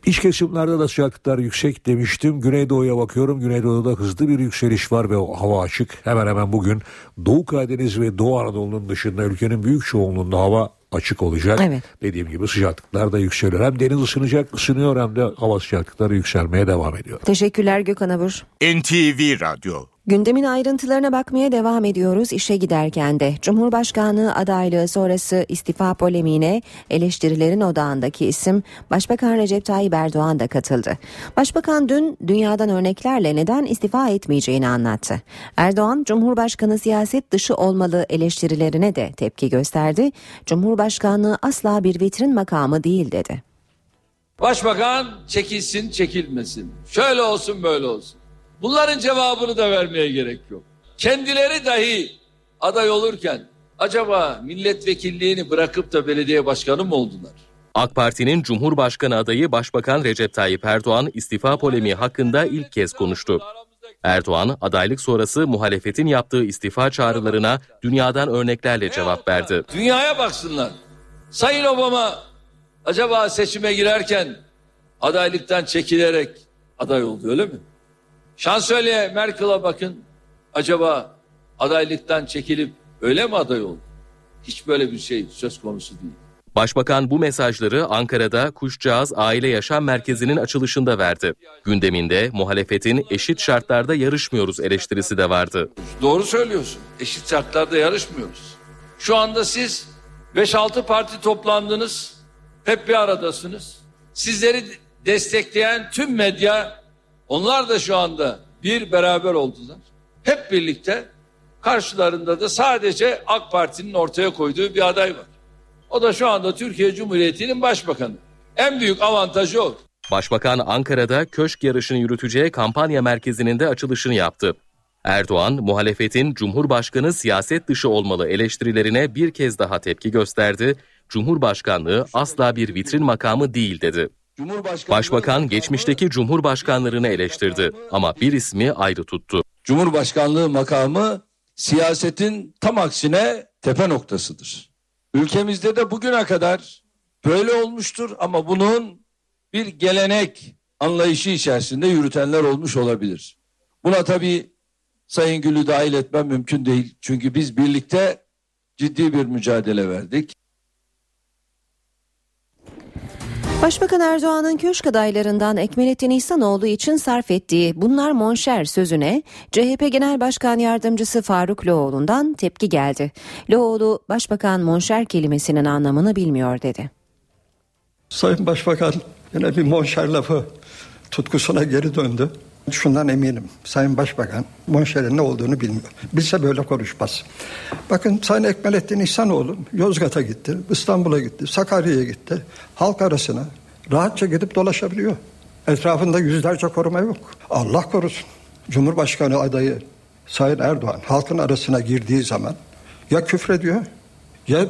İç kesimlerde de sıcaklıklar yüksek demiştim. Güneydoğu'ya bakıyorum. Güneydoğu'da hızlı bir yükseliş var ve hava açık. Hemen hemen bugün Doğu Karadeniz ve Doğu Anadolu'nun dışında ülkenin büyük çoğunluğunda hava açık olacak. Evet. Dediğim gibi sıcaklıklar da yükseliyor. Hem deniz ısınıyor hem de hava sıcaklıkları yükselmeye devam ediyor. Teşekkürler Gökhan Abur. NTV Radyo. Gündemin ayrıntılarına bakmaya devam ediyoruz işe giderken de. Cumhurbaşkanlığı adaylığı sonrası istifa polemiğine eleştirilerin odağındaki isim Başbakan Recep Tayyip Erdoğan da katıldı. Başbakan dün dünyadan örneklerle neden istifa etmeyeceğini anlattı. Erdoğan, Cumhurbaşkanı siyaset dışı olmalı eleştirilerine de tepki gösterdi. Cumhurbaşkanlığı asla bir vitrin makamı değil dedi. Başbakan çekilsin, çekilmesin. Şöyle olsun, böyle olsun. Bunların cevabını da vermeye gerek yok. Kendileri dahi aday olurken acaba milletvekilliğini bırakıp da belediye başkanı mı oldular? AK Parti'nin Cumhurbaşkanı adayı Başbakan Recep Tayyip Erdoğan istifa polemiği hakkında ilk kez konuştu. Erdoğan, adaylık sonrası muhalefetin yaptığı istifa çağrılarına dünyadan örneklerle cevap verdi. Dünyaya baksınlar. Sayın Obama acaba seçime girerken adaylıktan çekilerek aday oldu, öyle mi? Şansölye Merkel'a bakın, acaba adaylıktan çekilip öyle mi aday oldu? Hiç böyle bir şey söz konusu değil. Başbakan bu mesajları Ankara'da Kuşcağız Aile Yaşam Merkezi'nin açılışında verdi. Gündeminde muhalefetin eşit şartlarda yarışmıyoruz eleştirisi de vardı. Doğru söylüyorsun, eşit şartlarda yarışmıyoruz. Şu anda siz 5-6 parti toplandınız, hep bir aradasınız. Sizleri destekleyen tüm medya, onlar da şu anda bir beraber oldular. Hep birlikte karşılarında da sadece AK Parti'nin ortaya koyduğu bir aday var. O da şu anda Türkiye Cumhuriyeti'nin başbakanı. En büyük avantajı o. Başbakan Ankara'da köşk yarışını yürüteceği kampanya merkezinin de açılışını yaptı. Erdoğan, muhalefetin Cumhurbaşkanı siyaset dışı olmalı eleştirilerine bir kez daha tepki gösterdi. Cumhurbaşkanlığı asla bir vitrin makamı değil dedi. Başbakan geçmişteki cumhurbaşkanlarını eleştirdi ama bir ismi ayrı tuttu. Cumhurbaşkanlığı makamı siyasetin tam aksine tepe noktasıdır. Ülkemizde de bugüne kadar böyle olmuştur ama bunun bir gelenek anlayışı içerisinde yürütenler olmuş olabilir. Buna tabii Sayın Gül'ü dahil etmem mümkün değil. Çünkü biz birlikte ciddi bir mücadele verdik. Başbakan Erdoğan'ın köşk adaylarından Ekmeleddin İhsanoğlu için sarf ettiği "bunlar monşer" sözüne CHP Genel Başkan Yardımcısı Faruk Loğlu'ndan tepki geldi. Loğlu, Başbakan monşer kelimesinin anlamını bilmiyor dedi. Sayın Başbakan yine bir monşer lafı tutkusuna geri döndü. Şundan eminim, Sayın Başbakan Monşer'in ne olduğunu bilmiyor. Bilse böyle konuşmaz. Bakın Sayın Ekmeleddin İhsanoğlu Yozgat'a gitti, İstanbul'a gitti, Sakarya'ya gitti. Halk arasına rahatça gidip dolaşabiliyor. Etrafında yüzlerce koruma yok. Allah korusun. Cumhurbaşkanı adayı Sayın Erdoğan halkın arasına girdiği zaman ya küfrediyor ya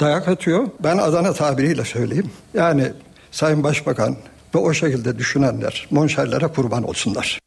dayak atıyor. Ben Adana tabiriyle söyleyeyim. Yani Sayın Başbakan ve o şekilde düşünenler monşerlere kurban olsunlar.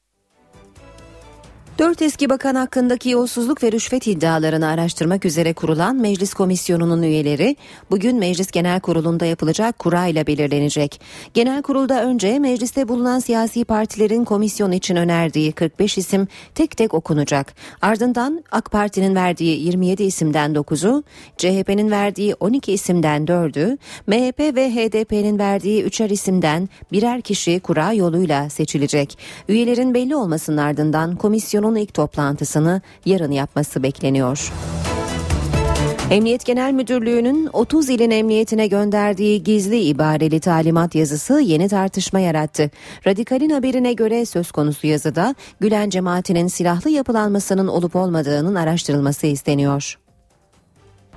4 eski bakan hakkındaki yolsuzluk ve rüşvet iddialarını araştırmak üzere kurulan Meclis Komisyonu'nun üyeleri bugün Meclis Genel Kurulu'nda yapılacak kurayla belirlenecek. Genel Kurul'da önce mecliste bulunan siyasi partilerin komisyon için önerdiği 45 isim tek tek okunacak. Ardından AK Parti'nin verdiği 27 isimden 9'u, CHP'nin verdiği 12 isimden 4'ü, MHP ve HDP'nin verdiği 3'er isimden birer kişi kura yoluyla seçilecek. Üyelerin belli olmasının ardından komisyonun ilk toplantısını yarın yapması bekleniyor. Emniyet Genel Müdürlüğü'nün 30 ilin emniyetine gönderdiği gizli ibareli talimat yazısı yeni tartışma yarattı. Radikal'in haberine göre söz konusu yazıda Gülen cemaatinin silahlı yapılanmasının olup olmadığının araştırılması isteniyor.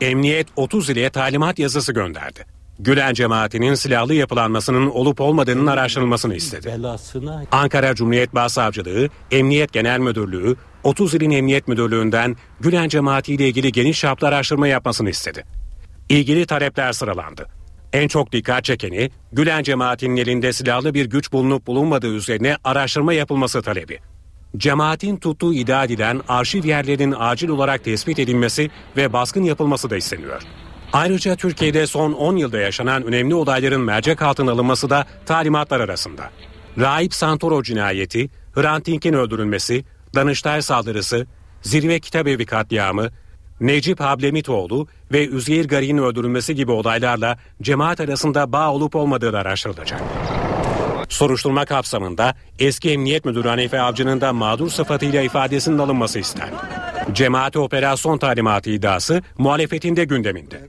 Emniyet 30 ile talimat yazısı gönderdi. Gülen cemaatinin silahlı yapılanmasının olup olmadığının araştırılmasını istedi. Ankara Cumhuriyet Başsavcılığı, Emniyet Genel Müdürlüğü, 30 ilin Emniyet Müdürlüğü'nden Gülen cemaatiyle ilgili geniş çaplı araştırma yapmasını istedi. İlgili talepler sıralandı. En çok dikkat çekeni, Gülen cemaatinin elinde silahlı bir güç bulunup bulunmadığı üzerine araştırma yapılması talebi. Cemaatin tuttuğu iddia edilen arşiv yerlerinin acil olarak tespit edilmesi ve baskın yapılması da isteniyor. Ayrıca Türkiye'de son 10 yılda yaşanan önemli olayların mercek altına alınması da talimatlar arasında. Raip Santoro cinayeti, Hrant Dink'in öldürülmesi, Danıştay saldırısı, Zirve Kitabevi katliamı, Necip Hablemitoğlu ve Üzeyir Gari'nin öldürülmesi gibi olaylarla cemaat arasında bağ olup olmadığı da araştırılacak. Soruşturma kapsamında eski Emniyet Müdürü Hanife Avcı'nın da mağdur sıfatıyla ifadesinin alınması istendi. Cemaate operasyon talimatı iddiası muhalefetin de gündeminde.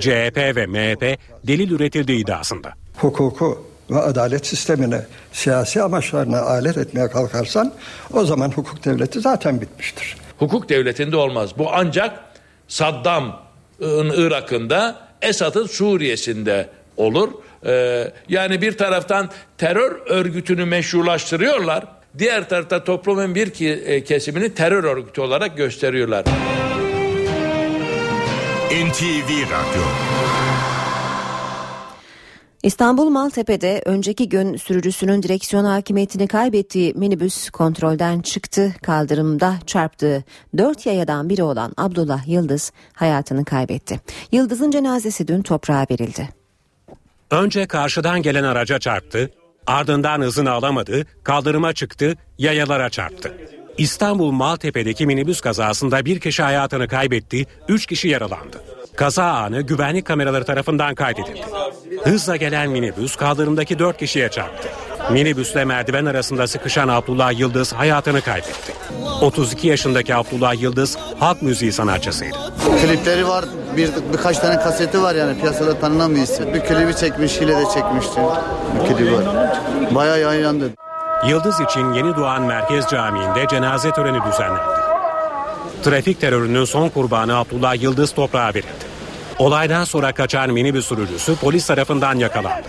CHP ve MHP delil üretildiği iddiasında. Hukuku ve adalet sistemini siyasi amaçlarına alet etmeye kalkarsan o zaman hukuk devleti zaten bitmiştir. Hukuk devletinde olmaz. Bu ancak Saddam'ın Irak'ında, Esad'ın Suriye'sinde olur. Yani bir taraftan terör örgütünü meşrulaştırıyorlar, diğer tarafta toplumun bir kesimini terör örgütü olarak gösteriyorlar. NTV Radyo. İstanbul Maltepe'de önceki gün sürücüsünün direksiyon hakimiyetini kaybettiği minibüs kontrolden çıktı. Kaldırımda çarptığı 4 yayadan biri olan Abdullah Yıldız hayatını kaybetti. Yıldız'ın cenazesi dün toprağa verildi. Önce karşıdan gelen araca çarptı, ardından hızını alamadı, kaldırıma çıktı, yayalara çarptı. İstanbul Maltepe'deki minibüs kazasında bir kişi hayatını kaybetti, 3 kişi yaralandı. Kaza anı güvenlik kameraları tarafından kaydedildi. Hızla gelen minibüs kaldırımdaki 4 kişiye çarptı. Minibüsle merdiven arasında sıkışan Abdullah Yıldız hayatını kaybetti. 32 yaşındaki Abdullah Yıldız halk müziği sanatçısıydı. Klipleri var, birkaç tane kaseti var, yani piyasada tanınan bir isim. Bir klibi çekmiş, hile de çekmişti. Bir klibi var. Bayağı yayınlandı. Yıldız için Yeni Doğan Merkez Camii'nde cenaze töreni düzenlendi. Trafik terörünün son kurbanı Abdullah Yıldız toprağa verildi. Olaydan sonra kaçan minibüs sürücüsü polis tarafından yakalandı.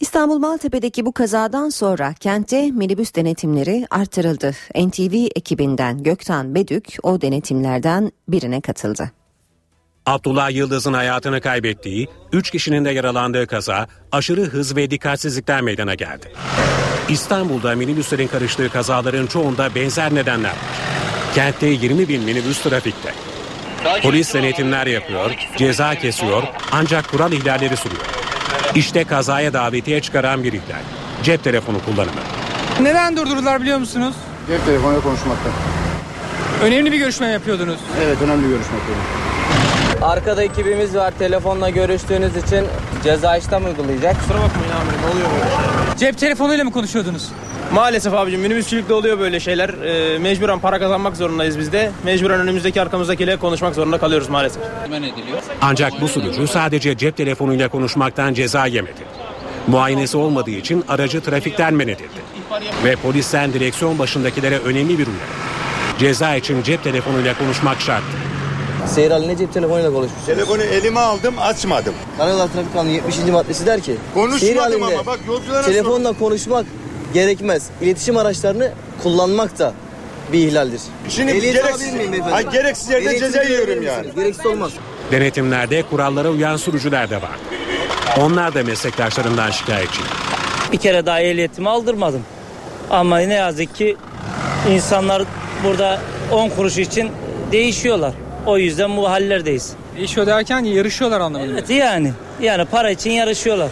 İstanbul Maltepe'deki bu kazadan sonra kentte minibüs denetimleri artırıldı. NTV ekibinden Gökhan Bedük o denetimlerden birine katıldı. Abdullah Yıldız'ın hayatını kaybettiği, 3 kişinin de yaralandığı kaza aşırı hız ve dikkatsizlikten meydana geldi. İstanbul'da minibüslerin karıştığı kazaların çoğunda benzer nedenler var. Kentte 20 bin minibüs trafikte. Polis denetimler yapıyor, ceza kesiyor, ancak kural ihlalleri sürüyor. İşte kazaya davetiye çıkaran bir ihlal. Cep telefonu kullanımı. Neden durdurdular biliyor musunuz? Cep telefonuyla konuşmaktan. Önemli bir görüşme yapıyordunuz. Evet, önemli bir görüşme yapıyordum. Arkada ekibimiz var. Telefonla görüştüğünüz için ceza işlem uygulayacak. Kusura bakmayın amirim, oluyor böyle şeyler. Cep telefonuyla mı konuşuyordunuz? Maalesef abicim, minibüsçülükte oluyor böyle şeyler. Mecburen para kazanmak zorundayız biz de. Mecburen önümüzdeki arkamızdakiyle konuşmak zorunda kalıyoruz maalesef. Ancak bu sürücü sadece cep telefonuyla konuşmaktan ceza yemedi. Muayenesi olmadığı için aracı trafikten men edildi. Ve polisten direksiyon başındakilere önemli bir uyarı. Ceza için cep telefonuyla konuşmak şarttı. Seyir haline cep telefonuyla konuşmuş. Telefonu elime aldım, açmadım. Kanadalar Trafik Kanunu 70. maddesi der ki... Konuşmadım ama bak yolculara... Telefonla konuşmak gerekmez. İletişim araçlarını kullanmak da bir ihlaldir. Şimdi gereksiz yerde ceza yiyorum yani. Gereksiz olmaz. Denetimlerde kurallara uyan sürücüler de var. Onlar da meslektaşlarından şikayetçi. Bir kere daha ehliyetimi aldırmadım. Ama ne yazık ki insanlar burada 10 kuruş için değişiyorlar. O yüzden bu hallerdeyiz. Değişiyor derken yarışıyorlar anlamında. Evet yani. Yani para için yarışıyorlar.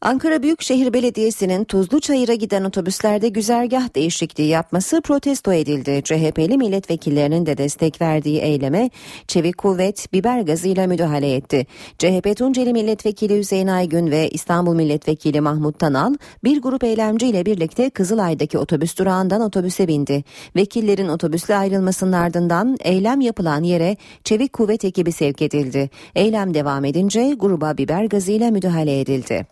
Ankara Büyükşehir Belediyesi'nin Tuzluçayır'a giden otobüslerde güzergah değişikliği yapması protesto edildi. CHP'li milletvekillerinin de destek verdiği eyleme Çevik Kuvvet biber gazıyla müdahale etti. CHP Tunceli Milletvekili Hüseyin Aygün ve İstanbul Milletvekili Mahmut Tanal bir grup eylemciyle birlikte Kızılay'daki otobüs durağından otobüse bindi. Vekillerin otobüsle ayrılmasının ardından eylem yapılan yere Çevik Kuvvet ekibi sevk edildi. Eylem devam edince gruba biber gazıyla müdahale edildi.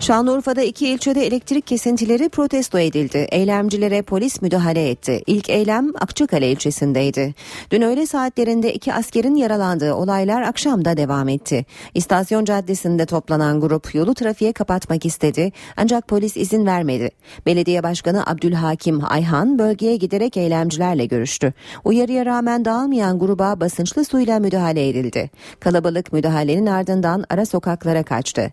Şanlıurfa'da iki ilçede elektrik kesintileri protesto edildi. Eylemcilere polis müdahale etti. İlk eylem Akçakale ilçesindeydi. Dün öğle saatlerinde iki askerin yaralandığı olaylar akşam da devam etti. İstasyon Caddesi'nde toplanan grup yolu trafiğe kapatmak istedi. Ancak polis izin vermedi. Belediye Başkanı Abdülhakim Ayhan bölgeye giderek eylemcilerle görüştü. Uyarıya rağmen dağılmayan gruba basınçlı suyla müdahale edildi. Kalabalık müdahalenin ardından ara sokaklara kaçtı.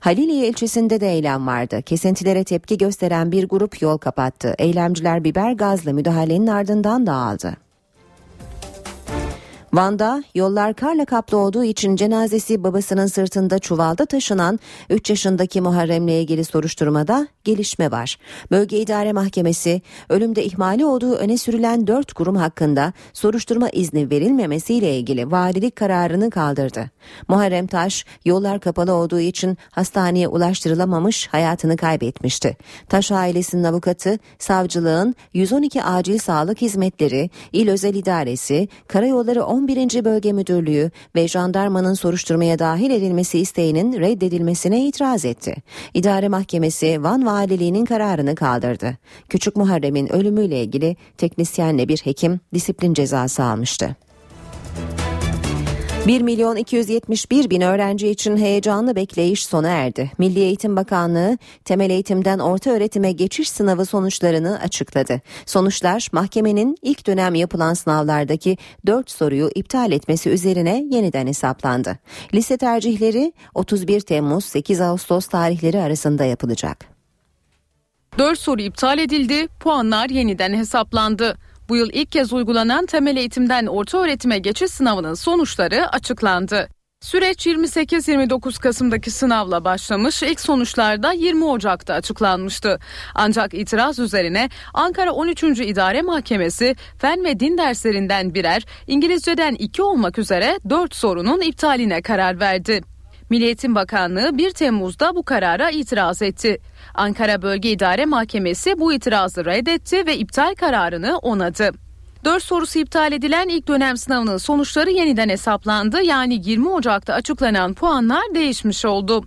Haliliye ilçesinde de eylem vardı. Kesintilere tepki gösteren bir grup yol kapattı. Eylemciler biber gazlı müdahalenin ardından dağıldı. Van'da yollar karla kaplı olduğu için cenazesi babasının sırtında çuvalda taşınan 3 yaşındaki Muharrem'le ilgili soruşturmada gelişme var. Bölge İdare Mahkemesi ölümde ihmali olduğu öne sürülen 4 kurum hakkında soruşturma izni verilmemesiyle ilgili valilik kararını kaldırdı. Muharrem Taş yollar kapalı olduğu için hastaneye ulaştırılamamış hayatını kaybetmişti. Taş ailesinin avukatı savcılığın 112 acil sağlık hizmetleri, İl Özel İdaresi, Karayolları 11. Bölge Müdürlüğü ve jandarmanın soruşturmaya dahil edilmesi isteğinin reddedilmesine itiraz etti. İdare Mahkemesi Van Valiliğinin kararını kaldırdı. Küçük Muharrem'in ölümüyle ilgili teknisyenle bir hekim disiplin cezası almıştı. 1.271.000 öğrenci için heyecanlı bekleyiş sona erdi. Milli Eğitim Bakanlığı temel eğitimden orta öğretime geçiş sınavı sonuçlarını açıkladı. Sonuçlar mahkemenin ilk dönem yapılan sınavlardaki 4 soruyu iptal etmesi üzerine yeniden hesaplandı. Lise tercihleri 31 Temmuz-8 Ağustos tarihleri arasında yapılacak. 4 soru iptal edildi, puanlar yeniden hesaplandı. Bu yıl ilk kez uygulanan temel eğitimden orta öğretime geçiş sınavının sonuçları açıklandı. Süreç 28-29 Kasım'daki sınavla başlamış, ilk sonuçlar da 20 Ocak'ta açıklanmıştı. Ancak itiraz üzerine Ankara 13. İdare Mahkemesi fen ve din derslerinden birer, İngilizceden 2 olmak üzere 4 sorunun iptaline karar verdi. Milli Eğitim Bakanlığı 1 Temmuz'da bu karara itiraz etti. Ankara Bölge İdare Mahkemesi bu itirazı reddetti ve iptal kararını onadı. 4 sorusu iptal edilen ilk dönem sınavının sonuçları yeniden hesaplandı. Yani 20 Ocak'ta açıklanan puanlar değişmiş oldu.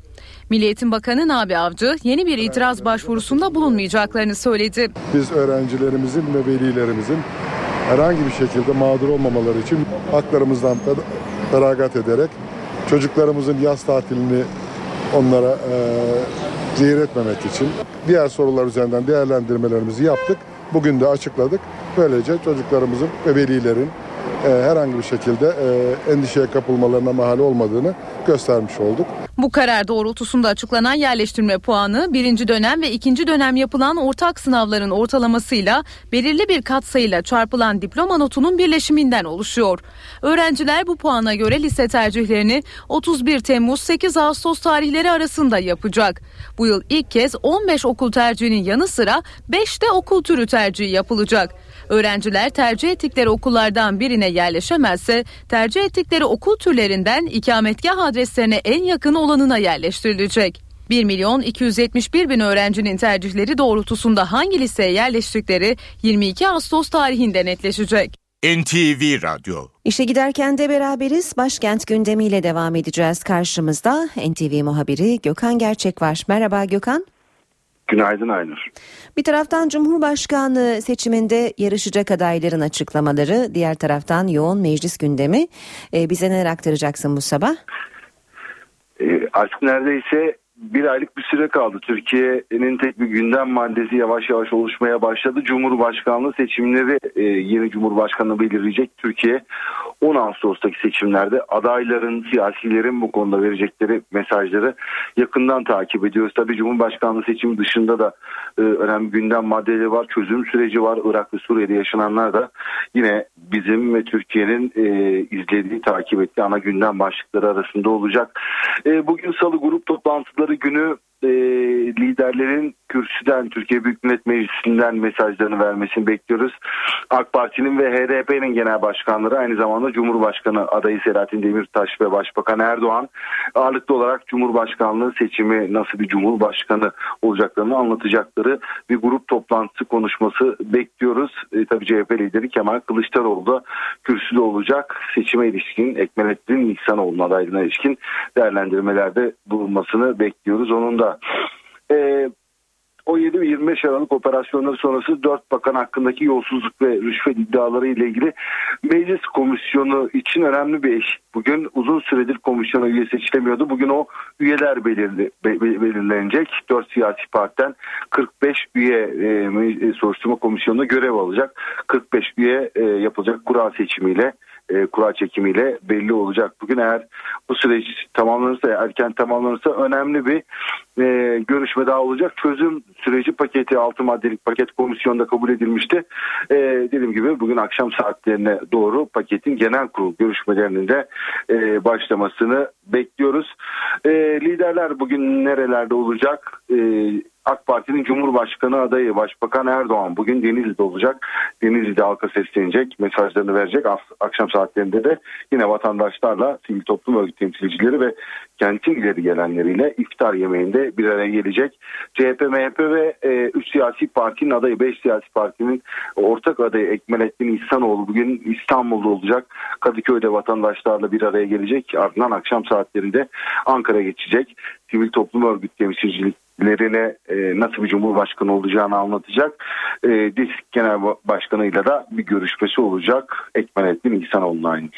Milli Eğitim Bakanı Nabi Avcı yeni bir itiraz başvurusunda bulunmayacaklarını söyledi. Biz öğrencilerimizin ve velilerimizin herhangi bir şekilde mağdur olmamaları için haklarımızdan feragat ederek çocuklarımızın yaz tatilini onlara zehir etmemek için diğer sorular üzerinden değerlendirmelerimizi yaptık. Bugün de açıkladık. Böylece çocuklarımızın ve velilerin herhangi bir şekilde endişeye kapılmalarına mahal olmadığını göstermiş olduk. Bu karar doğrultusunda açıklanan yerleştirme puanı birinci dönem ve ikinci dönem yapılan ortak sınavların ortalamasıyla belirli bir katsayıyla çarpılan diploma notunun birleşiminden oluşuyor. Öğrenciler bu puana göre lise tercihlerini 31 Temmuz-8 Ağustos tarihleri arasında yapacak. Bu yıl ilk kez 15 okul tercihinin yanı sıra 5 de okul türü tercihi yapılacak. Öğrenciler tercih ettikleri okullardan birine yerleşemezse tercih ettikleri okul türlerinden ikametgah adreslerine en yakın olanına yerleştirilecek. 1.271.000 öğrencinin tercihleri doğrultusunda hangi liseye yerleştikleri 22 Ağustos tarihinde netleşecek. NTV Radyo. İşe giderken de beraberiz. Başkent gündemiyle devam edeceğiz. Karşımızda NTV muhabiri Gökhan Gerçek var. Merhaba Gökhan. Günaydın Aynur. Bir taraftan Cumhurbaşkanlığı seçiminde yarışacak adayların açıklamaları, diğer taraftan yoğun meclis gündemi. Bize neler aktaracaksın bu sabah? Artık neredeyse bir aylık bir süre kaldı. Türkiye'nin tek bir gündem maddesi yavaş yavaş oluşmaya başladı. Cumhurbaşkanlığı seçimleri, yeni Cumhurbaşkanı belirleyecek. Türkiye 10 Ağustos'taki seçimlerde adayların, siyasilerin bu konuda verecekleri mesajları yakından takip ediyoruz. Tabii Cumhurbaşkanlığı seçimi dışında da önemli gündem maddeleri var. Çözüm süreci var. Irak ve Suriye'de yaşananlar da yine bizim ve Türkiye'nin izlediği, takip ettiği ana gündem başlıkları arasında olacak. Bugün Salı grup toplantıları günü liderlerin kürsüden, Türkiye Büyük Millet Meclisi'nden mesajlarını vermesini bekliyoruz. AK Parti'nin ve HDP'nin genel başkanları, aynı zamanda Cumhurbaşkanı adayı Selahattin Demirtaş ve Başbakan Erdoğan ağırlıklı olarak Cumhurbaşkanlığı seçimi, nasıl bir Cumhurbaşkanı olacaklarını anlatacakları bir grup toplantısı, konuşması bekliyoruz. Tabii CHP lideri Kemal Kılıçdaroğlu da kürsüde olacak. Seçime ilişkin, Ekmeleddin İhsanoğlu'nun adaylığına ilişkin değerlendirmelerde bulunmasını bekliyoruz. Onun da 17 ve 25 Aralık operasyonları sonrası 4 bakan hakkındaki yolsuzluk ve rüşvet iddiaları ile ilgili meclis komisyonu için önemli bir eşik. Bugün uzun süredir komisyona üye seçilemiyordu. Bugün o üyeler belirlenecek. 4 siyasi partiden 45 üye soruşturma komisyonunda görev alacak. 45 üye yapılacak kura seçimiyle, kura çekimiyle belli olacak. Bugün eğer bu süreç tamamlanırsa, erken tamamlanırsa önemli bir görüşme daha olacak. Çözüm süreci paketi, 6 maddelik paket komisyonda kabul edilmişti. Dediğim gibi bugün akşam saatlerine doğru paketin genel kurul görüşmelerinin de başlamasını bekliyoruz. Liderler bugün nerelerde olacak? AK Parti'nin Cumhurbaşkanı adayı Başbakan Erdoğan bugün Denizli'de olacak. Denizli'de halka seslenecek, mesajlarını verecek. Akşam saatlerinde de yine vatandaşlarla, sivil toplum örgüt temsilcileri ve kentin ileri gelenleriyle iftar yemeğinde bir araya gelecek. CHP, MHP ve 3 siyasi partinin adayı, 5 siyasi partinin ortak adayı Ekmeleddin İhsanoğlu bugün İstanbul'da olacak. Kadıköy'de vatandaşlarla bir araya gelecek. Ardından akşam saatlerinde Ankara'ya geçecek. Sivil toplum örgüt temsilcilerine nasıl bir cumhurbaşkanı olacağını anlatacak. DİSK Genel Başkanı'yla da bir görüşmesi olacak. Ekmeleddin İhsanoğlu'na aynı.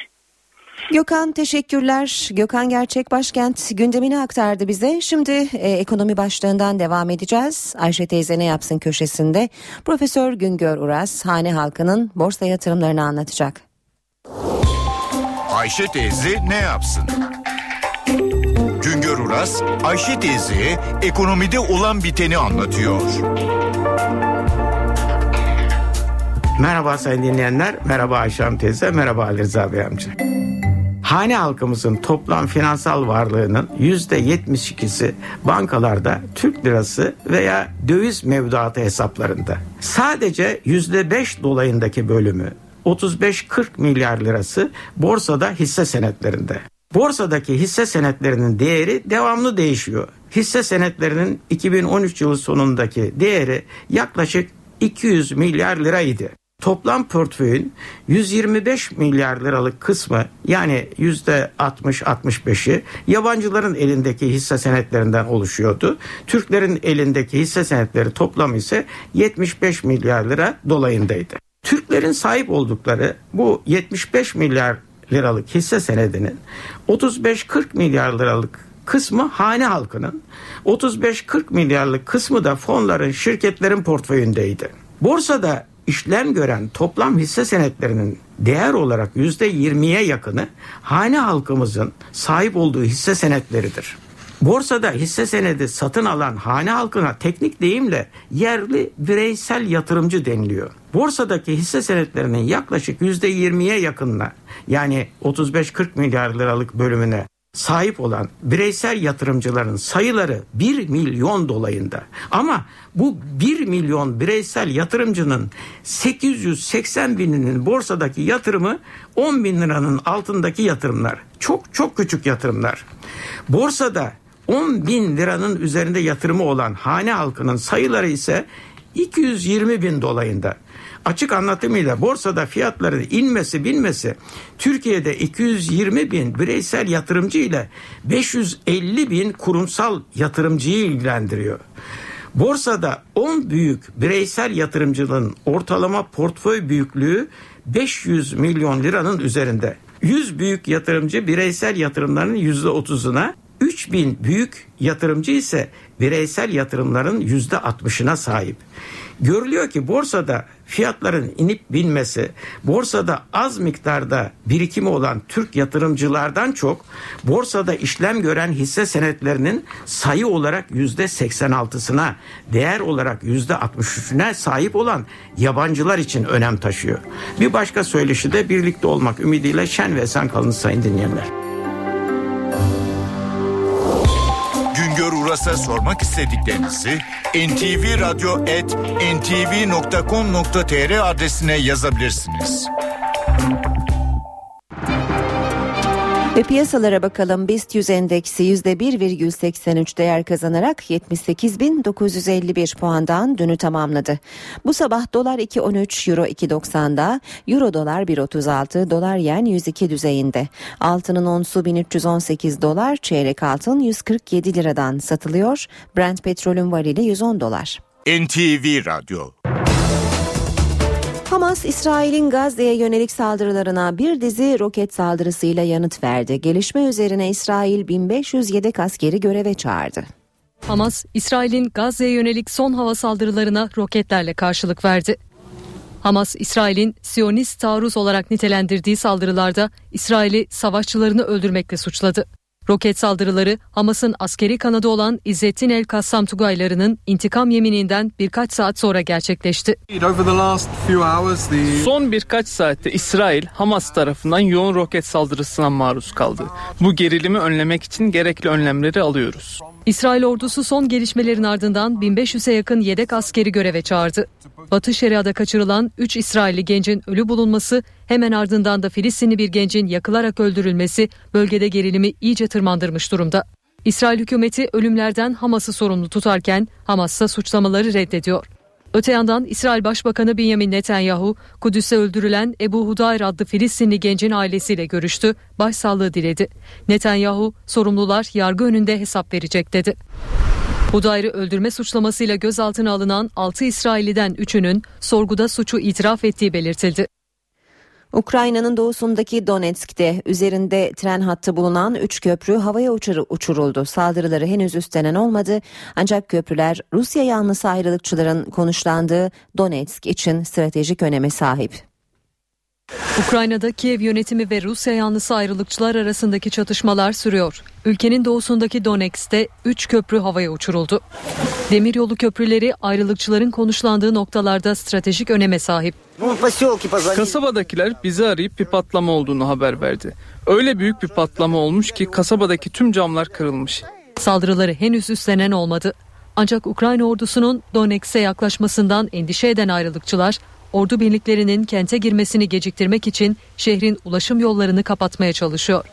Gökhan teşekkürler. Gökhan Gerçek başkent gündemini aktardı bize. Şimdi ekonomi başlığından devam edeceğiz. Ayşe teyze ne yapsın köşesinde Profesör Güngör Uras hane halkının borsa yatırımlarını anlatacak. Ayşe teyze ne yapsın? Güngör Uras, Ayşe teyzeye ekonomide olan biteni anlatıyor. Merhaba sayın dinleyenler, merhaba Ayşe Hanım teyze, merhaba Ali Rıza Bey amca. Hane halkımızın toplam finansal varlığının %72'si bankalarda Türk lirası veya döviz mevduatı hesaplarında. Sadece %5 dolayındaki bölümü, 35-40 milyar lirası borsada hisse senetlerinde. Borsadaki hisse senetlerinin değeri devamlı değişiyor. Hisse senetlerinin 2013 yılı sonundaki değeri yaklaşık 200 milyar liraydı. Toplam portföyün 125 milyar liralık kısmı, yani %60-65'i yabancıların elindeki hisse senetlerinden oluşuyordu. Türklerin elindeki hisse senetleri toplamı ise 75 milyar lira dolayındaydı. Türklerin sahip oldukları bu 75 milyar liralık hisse senedinin 35-40 milyar liralık kısmı hane halkının, 35-40 milyarlık kısmı da fonların, şirketlerin portföyündeydi. Borsada işlem gören toplam hisse senetlerinin değer olarak %20'ye yakını hane halkımızın sahip olduğu hisse senetleridir. Borsada hisse senedi satın alan hane halkına teknik deyimle yerli bireysel yatırımcı deniliyor. Borsadaki hisse senetlerinin yaklaşık %20'ye yakınına, yani 35-40 milyar liralık bölümüne sahip olan bireysel yatırımcıların sayıları 1 milyon dolayında. Ama bu 1 milyon bireysel yatırımcının 880 bininin borsadaki yatırımı 10 bin liranın altındaki yatırımlar. Çok çok küçük yatırımlar. Borsada 10 bin liranın üzerinde yatırımı olan hane halkının sayıları ise 220.000 dolayında. Açık anlatımıyla borsada fiyatların inmesi binmesi Türkiye'de 220.000 bireysel yatırımcı ile 550.000 kurumsal yatırımcıyı ilgilendiriyor. Borsada 10 büyük bireysel yatırımcının ortalama portföy büyüklüğü 500 milyon liranın üzerinde. 100 büyük yatırımcı bireysel yatırımlarının %30'una, 3000 büyük yatırımcı ise bireysel yatırımların %60'ına sahip. Görülüyor ki borsada fiyatların inip binmesi, borsada az miktarda birikimi olan Türk yatırımcılardan çok, borsada işlem gören hisse senetlerinin sayı olarak %86'sına, değer olarak %63'üne sahip olan yabancılar için önem taşıyor. Bir başka söyleşi de birlikte olmak ümidiyle şen ve esen kalın sayın dinleyenler. Uras'a sormak istediklerinizi ntvradyo@ntv.com.tr adresine yazabilirsiniz. Ve piyasalara bakalım. BIST 100 endeksi %1,83 değer kazanarak 78.951 puandan dünü tamamladı. Bu sabah dolar 2.13, euro 2.90'da, euro dolar 1.36, dolar yen 102 düzeyinde. Altının onsu 1318 dolar, çeyrek altın 147 liradan satılıyor. Brent petrolün varili 110 dolar. NTV Radyo. Hamas, İsrail'in Gazze'ye yönelik saldırılarına bir dizi roket saldırısıyla yanıt verdi. Gelişme üzerine İsrail 1500 yedek askeri göreve çağırdı. Hamas, İsrail'in Gazze'ye yönelik son hava saldırılarına roketlerle karşılık verdi. Hamas, İsrail'in Siyonist taarruz olarak nitelendirdiği saldırılarda İsrail'i savaşçılarını öldürmekle suçladı. Roket saldırıları, Hamas'ın askeri kanadı olan İzzettin El-Kassam Tugaylarının intikam yemininden birkaç saat sonra gerçekleşti. Son birkaç saatte İsrail, Hamas tarafından yoğun roket saldırısına maruz kaldı. Bu gerilimi önlemek için gerekli önlemleri alıyoruz. İsrail ordusu son gelişmelerin ardından 1500'e yakın yedek askeri göreve çağırdı. Batı Şeria'da kaçırılan 3 İsrailli gencin ölü bulunması, hemen ardından da Filistinli bir gencin yakılarak öldürülmesi bölgede gerilimi iyice tırmandırmış durumda. İsrail hükümeti ölümlerden Hamas'ı sorumlu tutarken Hamas ise suçlamaları reddediyor. Öte yandan İsrail Başbakanı Binyamin Netanyahu, Kudüs'te öldürülen Ebu Hudayr adlı Filistinli gencin ailesiyle görüştü, başsağlığı diledi. Netanyahu, sorumlular yargı önünde hesap verecek dedi. Hudayr'ı öldürme suçlamasıyla gözaltına alınan 6 İsrailli'den 3'ünün sorguda suçu itiraf ettiği belirtildi. Ukrayna'nın doğusundaki Donetsk'te üzerinde tren hattı bulunan 3 köprü havaya uçuruldu. Saldırıları henüz üstlenen olmadı. Ancak köprüler Rusya yanlısı ayrılıkçıların konuşlandığı Donetsk için stratejik öneme sahip. Ukrayna'da Kiev yönetimi ve Rusya yanlısı ayrılıkçılar arasındaki çatışmalar sürüyor. Ülkenin doğusundaki Donetsk'te 3 köprü havaya uçuruldu. Demiryolu köprüleri ayrılıkçıların konuşlandığı noktalarda stratejik öneme sahip. Kasabadakiler bizi arayıp bir patlama olduğunu haber verdi. Öyle büyük bir patlama olmuş ki kasabadaki tüm camlar kırılmış. Saldırıları henüz üstlenen olmadı. Ancak Ukrayna ordusunun Donetsk'e yaklaşmasından endişe eden ayrılıkçılar, ordu birliklerinin kente girmesini geciktirmek için şehrin ulaşım yollarını kapatmaya çalışıyor.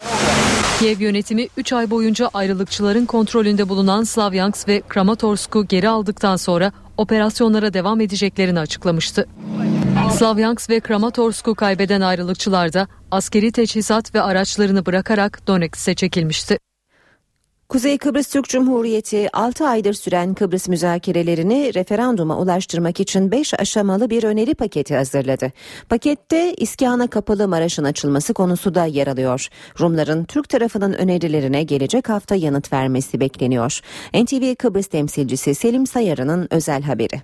Kiev yönetimi 3 ay boyunca ayrılıkçıların kontrolünde bulunan Slavyansk ve Kramatorsk'u geri aldıktan sonra operasyonlara devam edeceklerini açıklamıştı. Slavyansk ve Kramatorsk'u kaybeden ayrılıkçılar da askeri teçhizat ve araçlarını bırakarak Donetsk'e çekilmişti. Kuzey Kıbrıs Türk Cumhuriyeti 6 aydır süren Kıbrıs müzakerelerini referanduma ulaştırmak için 5 aşamalı bir öneri paketi hazırladı. Pakette iskana kapalı Maraş'ın açılması konusu da yer alıyor. Rumların Türk tarafının önerilerine gelecek hafta yanıt vermesi bekleniyor. NTV Kıbrıs temsilcisi Selim Sayarı'nın özel haberi.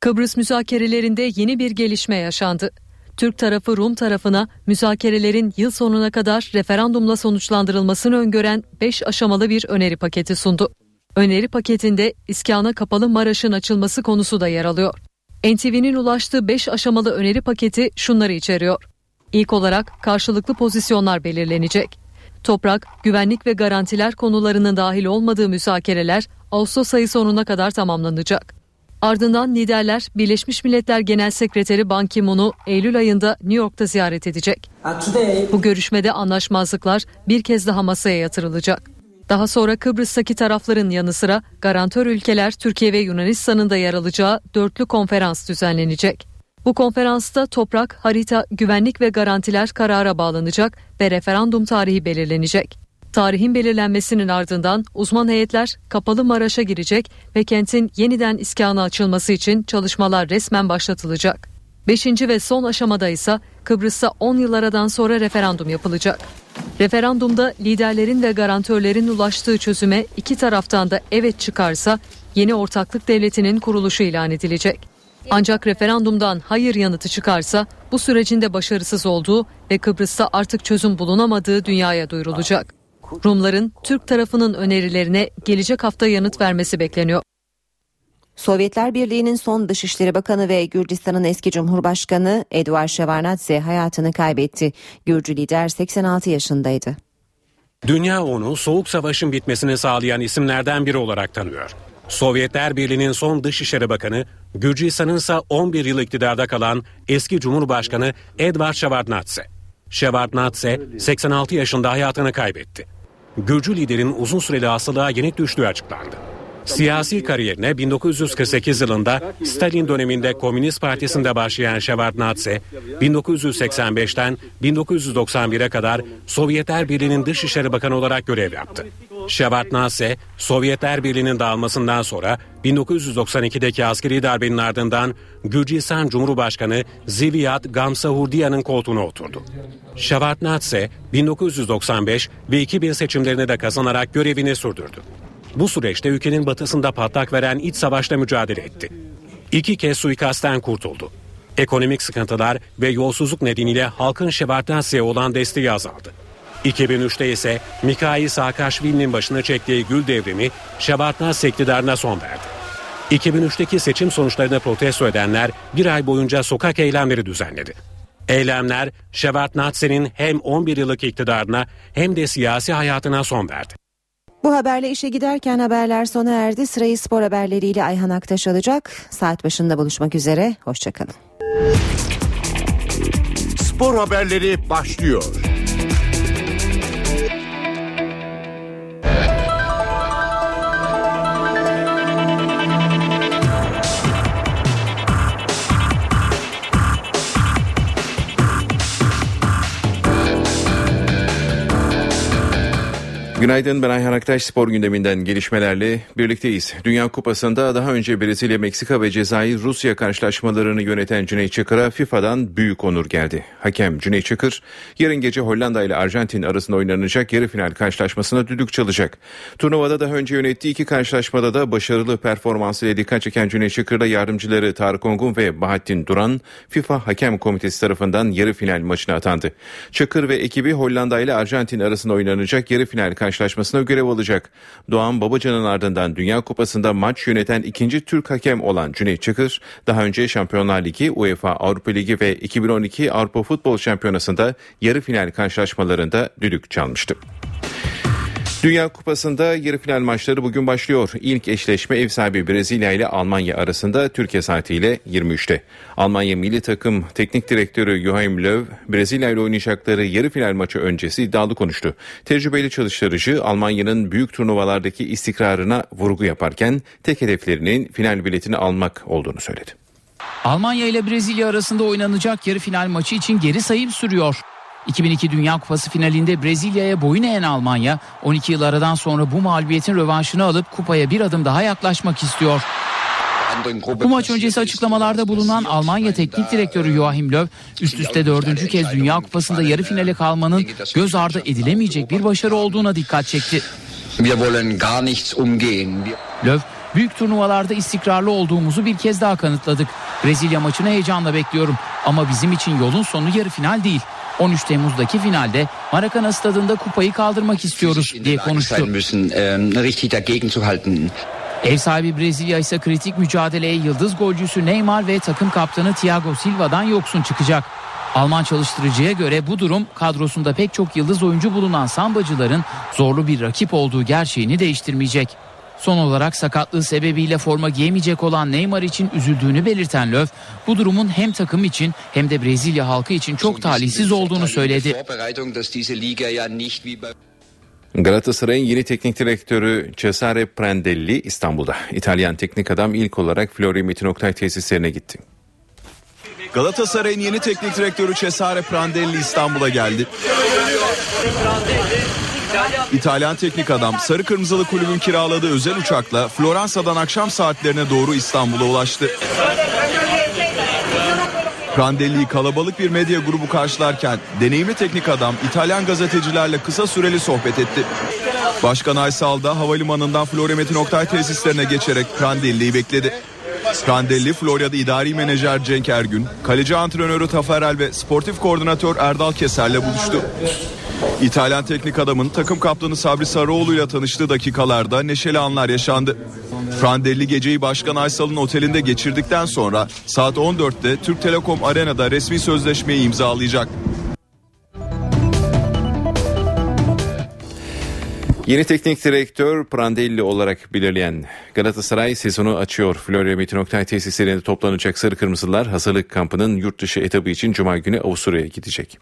Kıbrıs müzakerelerinde yeni bir gelişme yaşandı. Türk tarafı Rum tarafına müzakerelerin yıl sonuna kadar referandumla sonuçlandırılmasını öngören 5 aşamalı bir öneri paketi sundu. Öneri paketinde iskana kapalı Maraş'ın açılması konusu da yer alıyor. NTV'nin ulaştığı 5 aşamalı öneri paketi şunları içeriyor. İlk olarak karşılıklı pozisyonlar belirlenecek. Toprak, güvenlik ve garantiler konularının dahil olmadığı müzakereler Ağustos ayı sonuna kadar tamamlanacak. Ardından liderler Birleşmiş Milletler Genel Sekreteri Ban Ki-moon'u Eylül ayında New York'ta ziyaret edecek. Bu görüşmede anlaşmazlıklar bir kez daha masaya yatırılacak. Daha sonra Kıbrıs'taki tarafların yanı sıra garantör ülkeler Türkiye ve Yunanistan'ın da yer alacağı dörtlü konferans düzenlenecek. Bu konferansta toprak, harita, güvenlik ve garantiler karara bağlanacak ve referandum tarihi belirlenecek. Tarihin belirlenmesinin ardından uzman heyetler kapalı Maraş'a girecek ve kentin yeniden iskana açılması için çalışmalar resmen başlatılacak. 5. ve son aşamada ise Kıbrıs'ta 10 yıl aradan sonra referandum yapılacak. Referandumda liderlerin ve garantörlerin ulaştığı çözüme iki taraftan da evet çıkarsa yeni ortaklık devletinin kuruluşu ilan edilecek. Ancak referandumdan hayır yanıtı çıkarsa bu sürecin de başarısız olduğu ve Kıbrıs'ta artık çözüm bulunamadığı dünyaya duyurulacak. Rumların Türk tarafının önerilerine gelecek hafta yanıt vermesi bekleniyor. Sovyetler Birliği'nin son Dışişleri Bakanı ve Gürcistan'ın eski Cumhurbaşkanı Eduard Shevardnadze hayatını kaybetti. Gürcü lider 86 yaşındaydı. Dünya onu Soğuk Savaş'ın bitmesini sağlayan isimlerden biri olarak tanıyor. Sovyetler Birliği'nin son Dışişleri Bakanı, Gürcistan'ın ise 11 yıl iktidarda kalan eski Cumhurbaşkanı Eduard Shevardnadze. Shevardnadze 86 yaşında hayatını kaybetti. Gürcü liderin uzun süreli hastalığa yenik düştüğü açıklandı. Siyasi kariyerine 1948 yılında Stalin döneminde Komünist Partisi'nde başlayan Shevardnadze, 1985'ten 1991'e kadar Sovyetler Birliği'nin Dışişleri Bakanı olarak görev yaptı. Shevardnadze, Sovyetler Birliği'nin dağılmasından sonra 1992'deki askeri darbenin ardından Gürcistan Cumhurbaşkanı Zviad Gamsahurdian'ın koltuğuna oturdu. Shevardnadze, 1995 ve 2000 seçimlerini de kazanarak görevini sürdürdü. Bu süreçte ülkenin batısında patlak veren iç savaşla mücadele etti. 2 kez suikastten kurtuldu. Ekonomik sıkıntılar ve yolsuzluk nedeniyle halkın Shevardnadze'ye olan desteği azaldı. 2003'te ise Mikhail Saakashvili'nin başına çektiği Gül Devrimi Shevardnadze iktidarına son verdi. 2003'teki seçim sonuçlarını protesto edenler bir ay boyunca sokak eylemleri düzenledi. Eylemler Shevardnadze'nin hem 11 yıllık iktidarına hem de siyasi hayatına son verdi. Bu haberle işe giderken haberler sona erdi. Sırayı spor haberleriyle Ayhan Aktaş alacak. Saat başında buluşmak üzere. Hoşçakalın. Spor haberleri başlıyor. Günaydın, ben Ayhan Aktaş. Spor gündeminden gelişmelerle birlikteyiz. Dünya Kupası'nda daha önce Brezilya, Meksika ve Cezayir-Rusya karşılaşmalarını yöneten Cüneyt Çakır'a FIFA'dan büyük onur geldi. Hakem Cüneyt Çakır, yarın gece Hollanda ile Arjantin arasında oynanacak yarı final karşılaşmasına düdük çalacak. Turnuvada daha önce yönettiği 2 karşılaşmada da başarılı performansıyla dikkat çeken Cüneyt Çakır'la yardımcıları Tarık Ongun ve Bahattin Duran, FIFA Hakem Komitesi tarafından yarı final maçına atandı. Çakır ve ekibi Hollanda ile Arjantin arasında oynanacak yarı final karşılaşmasına görev alacak. Doğan Babacan'ın ardından Dünya Kupası'nda maç yöneten ikinci Türk hakem olan Cüneyt Çakır, daha önce Şampiyonlar Ligi, UEFA Avrupa Ligi ve 2012 Avrupa Futbol Şampiyonası'nda yarı final karşılaşmalarında düdük çalmıştı. Dünya Kupası'nda yarı final maçları bugün başlıyor. İlk eşleşme ev sahibi Brezilya ile Almanya arasında Türkiye saatiyle 23'te. Almanya milli takım teknik direktörü Joachim Löw, Brezilya ile oynayacakları yarı final maçı öncesi iddialı konuştu. Tecrübeli çalıştırıcı Almanya'nın büyük turnuvalardaki istikrarına vurgu yaparken tek hedeflerinin final biletini almak olduğunu söyledi. Almanya ile Brezilya arasında oynanacak yarı final maçı için geri sayım sürüyor. 2002 Dünya Kupası finalinde Brezilya'ya boyun eğen Almanya, 12 yıl aradan sonra bu mağlubiyetin rövanşını alıp kupaya bir adım daha yaklaşmak istiyor. Bu maç öncesi açıklamalarda bulunan Almanya teknik direktörü Joachim Löw, üst üste 4. kez Dünya Kupası'nda yarı finale kalmanın göz ardı edilemeyecek bir başarı olduğuna dikkat çekti. Löw, büyük turnuvalarda istikrarlı olduğumuzu bir kez daha kanıtladık. Brezilya maçını heyecanla bekliyorum ama bizim için yolun sonu yarı final değil. 13 Temmuz'daki finalde Maracanã Stadı'nda kupayı kaldırmak istiyoruz diye konuştu. Ev sahibi Brezilya ise kritik mücadeleye yıldız golcüsü Neymar ve takım kaptanı Thiago Silva'dan yoksun çıkacak. Alman çalıştırıcıya göre bu durum kadrosunda pek çok yıldız oyuncu bulunan sambacıların zorlu bir rakip olduğu gerçeğini değiştirmeyecek. Son olarak sakatlığı sebebiyle forma giyemeyecek olan Neymar için üzüldüğünü belirten Löw, bu durumun hem takım için hem de Brezilya halkı için çok talihsiz olduğunu söyledi. Galatasaray'ın yeni teknik direktörü Cesare Prandelli İstanbul'da. İtalyan teknik adam ilk olarak Florya Metin Oktay tesislerine gitti. Galatasaray'ın yeni teknik direktörü Cesare Prandelli İstanbul'a geldi. İtalyan teknik adam Sarı Kırmızılı kulübün kiraladığı özel uçakla Floransa'dan akşam saatlerine doğru İstanbul'a ulaştı. Prandelli'yi kalabalık bir medya grubu karşılarken deneyimli teknik adam İtalyan gazetecilerle kısa süreli sohbet etti. Başkan Aysal da havalimanından Florya Metin Oktay tesislerine geçerek Prandelli'yi bekledi. Prandelli, Florya'da idari menajer Cenk Ergün, kaleci antrenörü Taferel ve sportif koordinatör Erdal Keser'le buluştu. İtalyan teknik adamın takım kaptanı Sabri Sarıoğlu ile tanıştığı dakikalarda neşeli anlar yaşandı. Prandelli geceyi Başkan Aysal'ın otelinde geçirdikten sonra saat 14'te Türk Telekom Arena'da resmi sözleşmeyi imzalayacak. Yeni teknik direktör Prandelli olarak belirleyen Galatasaray sezonu açıyor. Florya Metin Oktay tesislerinde toplanacak Sarı Kırmızılar hazırlık kampının yurt dışı etabı için Cuma günü Avusturya'ya gidecek.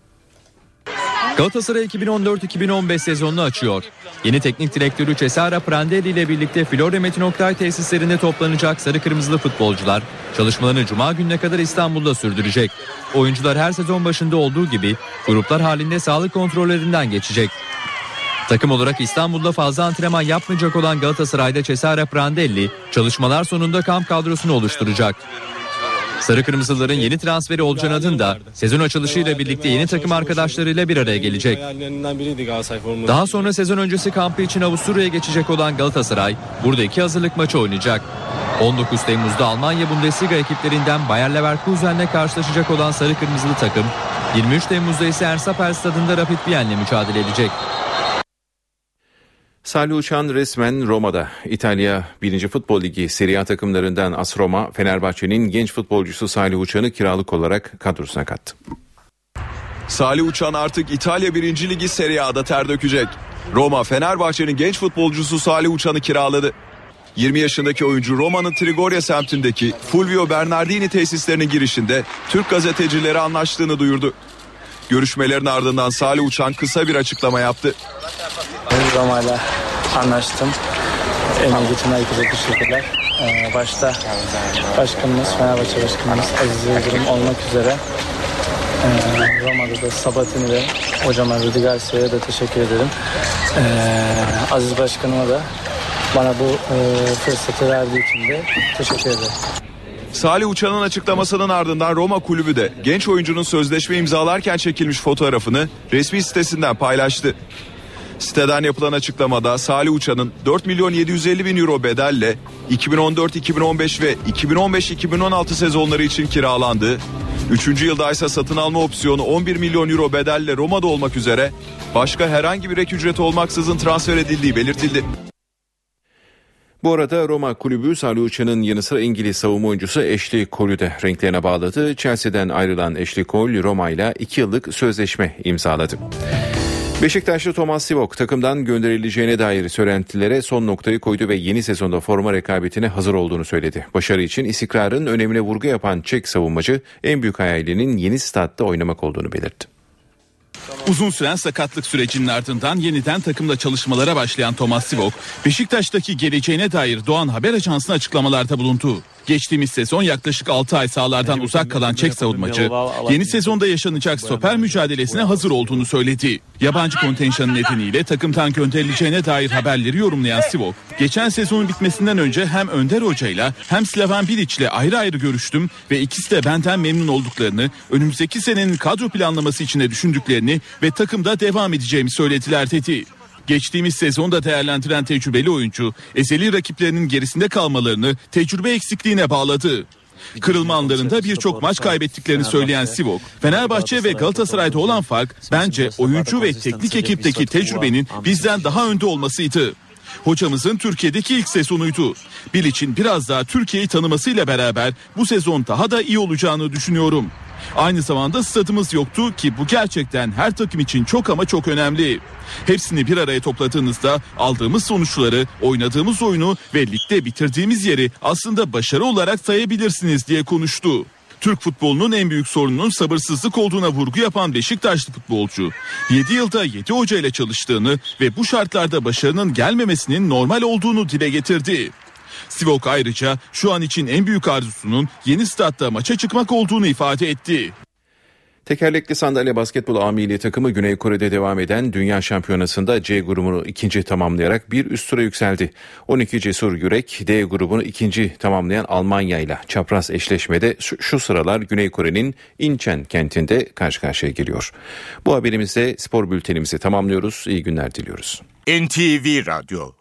Galatasaray 2014-2015 sezonunu açıyor. Yeni teknik direktörü Cesare Prandelli ile birlikte Florya Metin Oktay tesislerinde toplanacak Sarı Kırmızılı futbolcular çalışmalarını Cuma gününe kadar İstanbul'da sürdürecek. Oyuncular her sezon başında olduğu gibi gruplar halinde sağlık kontrollerinden geçecek. Takım olarak İstanbul'da fazla antrenman yapmayacak olan Galatasaray'da Cesare Prandelli çalışmalar sonunda kamp kadrosunu oluşturacak. Sarı Kırmızıların yeni transferi Olcan Adın da sezon açılışıyla birlikte yeni takım arkadaşlarıyla bir araya gelecek. Daha sonra sezon öncesi kampı için Avusturya'ya geçecek olan Galatasaray burada iki hazırlık maçı oynayacak. 19 Temmuz'da Almanya Bundesliga ekiplerinden Bayer Leverkusen'le karşılaşacak olan Sarı Kırmızılı takım 23 Temmuz'da ise Ersaper Stadı'nda Rapid Wien'le mücadele edecek. Salih Uçan resmen Roma'da. İtalya 1. Futbol Ligi Serie A takımlarından AS Roma, Fenerbahçe'nin genç futbolcusu Salih Uçan'ı kiralık olarak kadrosuna kattı. Salih Uçan artık İtalya 1. Ligi Serie A'da ter dökecek. Roma, Fenerbahçe'nin genç futbolcusu Salih Uçan'ı kiraladı. 20 yaşındaki oyuncu Roma'nın Trigoria semtindeki Fulvio Bernardini tesislerinin girişinde Türk gazetecileri anlaştığını duyurdu. Görüşmelerin ardından Salih Uçan kısa bir açıklama yaptı. Roma'yla anlaştım. Emniyetime yıkacak şekilde. Başta başkanımız, Fenerbahçe başkanımız Aziz Yıldırım olmak üzere Roma'da da Sabatini ve hocama Rudi Garcia'ya da teşekkür ederim. Aziz Başkanıma da bana bu fırsatı verdiği için de teşekkür ederim. Salih Uçan'ın açıklamasının ardından Roma kulübü de genç oyuncunun sözleşme imzalarken çekilmiş fotoğrafını resmi sitesinden paylaştı. Siteden yapılan açıklamada Salih Uçan'ın 4.750.000 euro bedelle 2014-2015 ve 2015-2016 sezonları için kiralandığı, 3. yılda ise satın alma opsiyonu 11.000.000 euro bedelle Roma'da olmak üzere başka herhangi bir ek ücret olmaksızın transfer edildiği belirtildi. Bu arada Roma kulübü Salih Uçan'ın yanı sıra İngiliz savunma oyuncusu Ashley Cole'ü de renklerine bağladı. Chelsea'den ayrılan Ashley Cole Roma ile 2 yıllık sözleşme imzaladı. Beşiktaşlı Thomas Sivok takımdan gönderileceğine dair söylentilere son noktayı koydu ve yeni sezonda forma rekabetine hazır olduğunu söyledi. Başarı için istikrarın önemine vurgu yapan Çek savunmacı en büyük hayalinin yeni statta oynamak olduğunu belirtti. Uzun süren sakatlık sürecinin ardından yeniden takımda çalışmalara başlayan Thomas Sivok, Beşiktaş'taki geleceğine dair Doğan Haber Ajansı'na açıklamalarda bulundu. Geçtiğimiz sezon yaklaşık 6 ay sahalardan uzak kalan Çek savunmacı, yeni sezonda yaşanacak stoper mücadelesine hazır olduğunu söyledi. Yabancı kontenjanı nedeniyle takımdan gönderileceğine dair haberleri yorumlayan Sivok, geçen sezonun bitmesinden önce hem Önder Hoca'yla hem Slaven Bilic'le ayrı ayrı görüştüm ve ikisi de benden memnun olduklarını, önümüzdeki senenin kadro planlaması içinde düşündüklerini ve takımda devam edeceğimi söylediler dedi. Geçtiğimiz sezonda değerlendiren tecrübeli oyuncu, ezeli rakiplerinin gerisinde kalmalarını tecrübe eksikliğine bağladı. Kırılma anlarında birçok maç kaybettiklerini söyleyen Sivok, Fenerbahçe ve Galatasaray'da olan fark bence oyuncu ve teknik ekipteki tecrübenin bizden daha önde olmasıydı. Hocamızın Türkiye'deki ilk sezonuydu. Bilic'in biraz daha Türkiye'yi tanımasıyla beraber bu sezon daha da iyi olacağını düşünüyorum. Aynı zamanda stadımız yoktu ki bu gerçekten her takım için çok ama çok önemli. Hepsini bir araya topladığınızda aldığımız sonuçları, oynadığımız oyunu ve ligde bitirdiğimiz yeri aslında başarı olarak sayabilirsiniz diye konuştu. Türk futbolunun en büyük sorununun sabırsızlık olduğuna vurgu yapan Beşiktaşlı futbolcu, 7 yılda 7 hoca ile çalıştığını ve bu şartlarda başarının gelmemesinin normal olduğunu dile getirdi. Sivok ayrıca şu an için en büyük arzusunun yeni statta maça çıkmak olduğunu ifade etti. Tekerlekli sandalye basketbol A milli takımı Güney Kore'de devam eden Dünya Şampiyonası'nda C grubunu ikinci tamamlayarak bir üst tura yükseldi. 12 cesur yürek D grubunu ikinci tamamlayan Almanya ile çapraz eşleşmede şu sıralar Güney Kore'nin İncheon kentinde karşı karşıya geliyor. Bu haberimizle spor bültenimizi tamamlıyoruz. İyi günler diliyoruz. NTV Radyo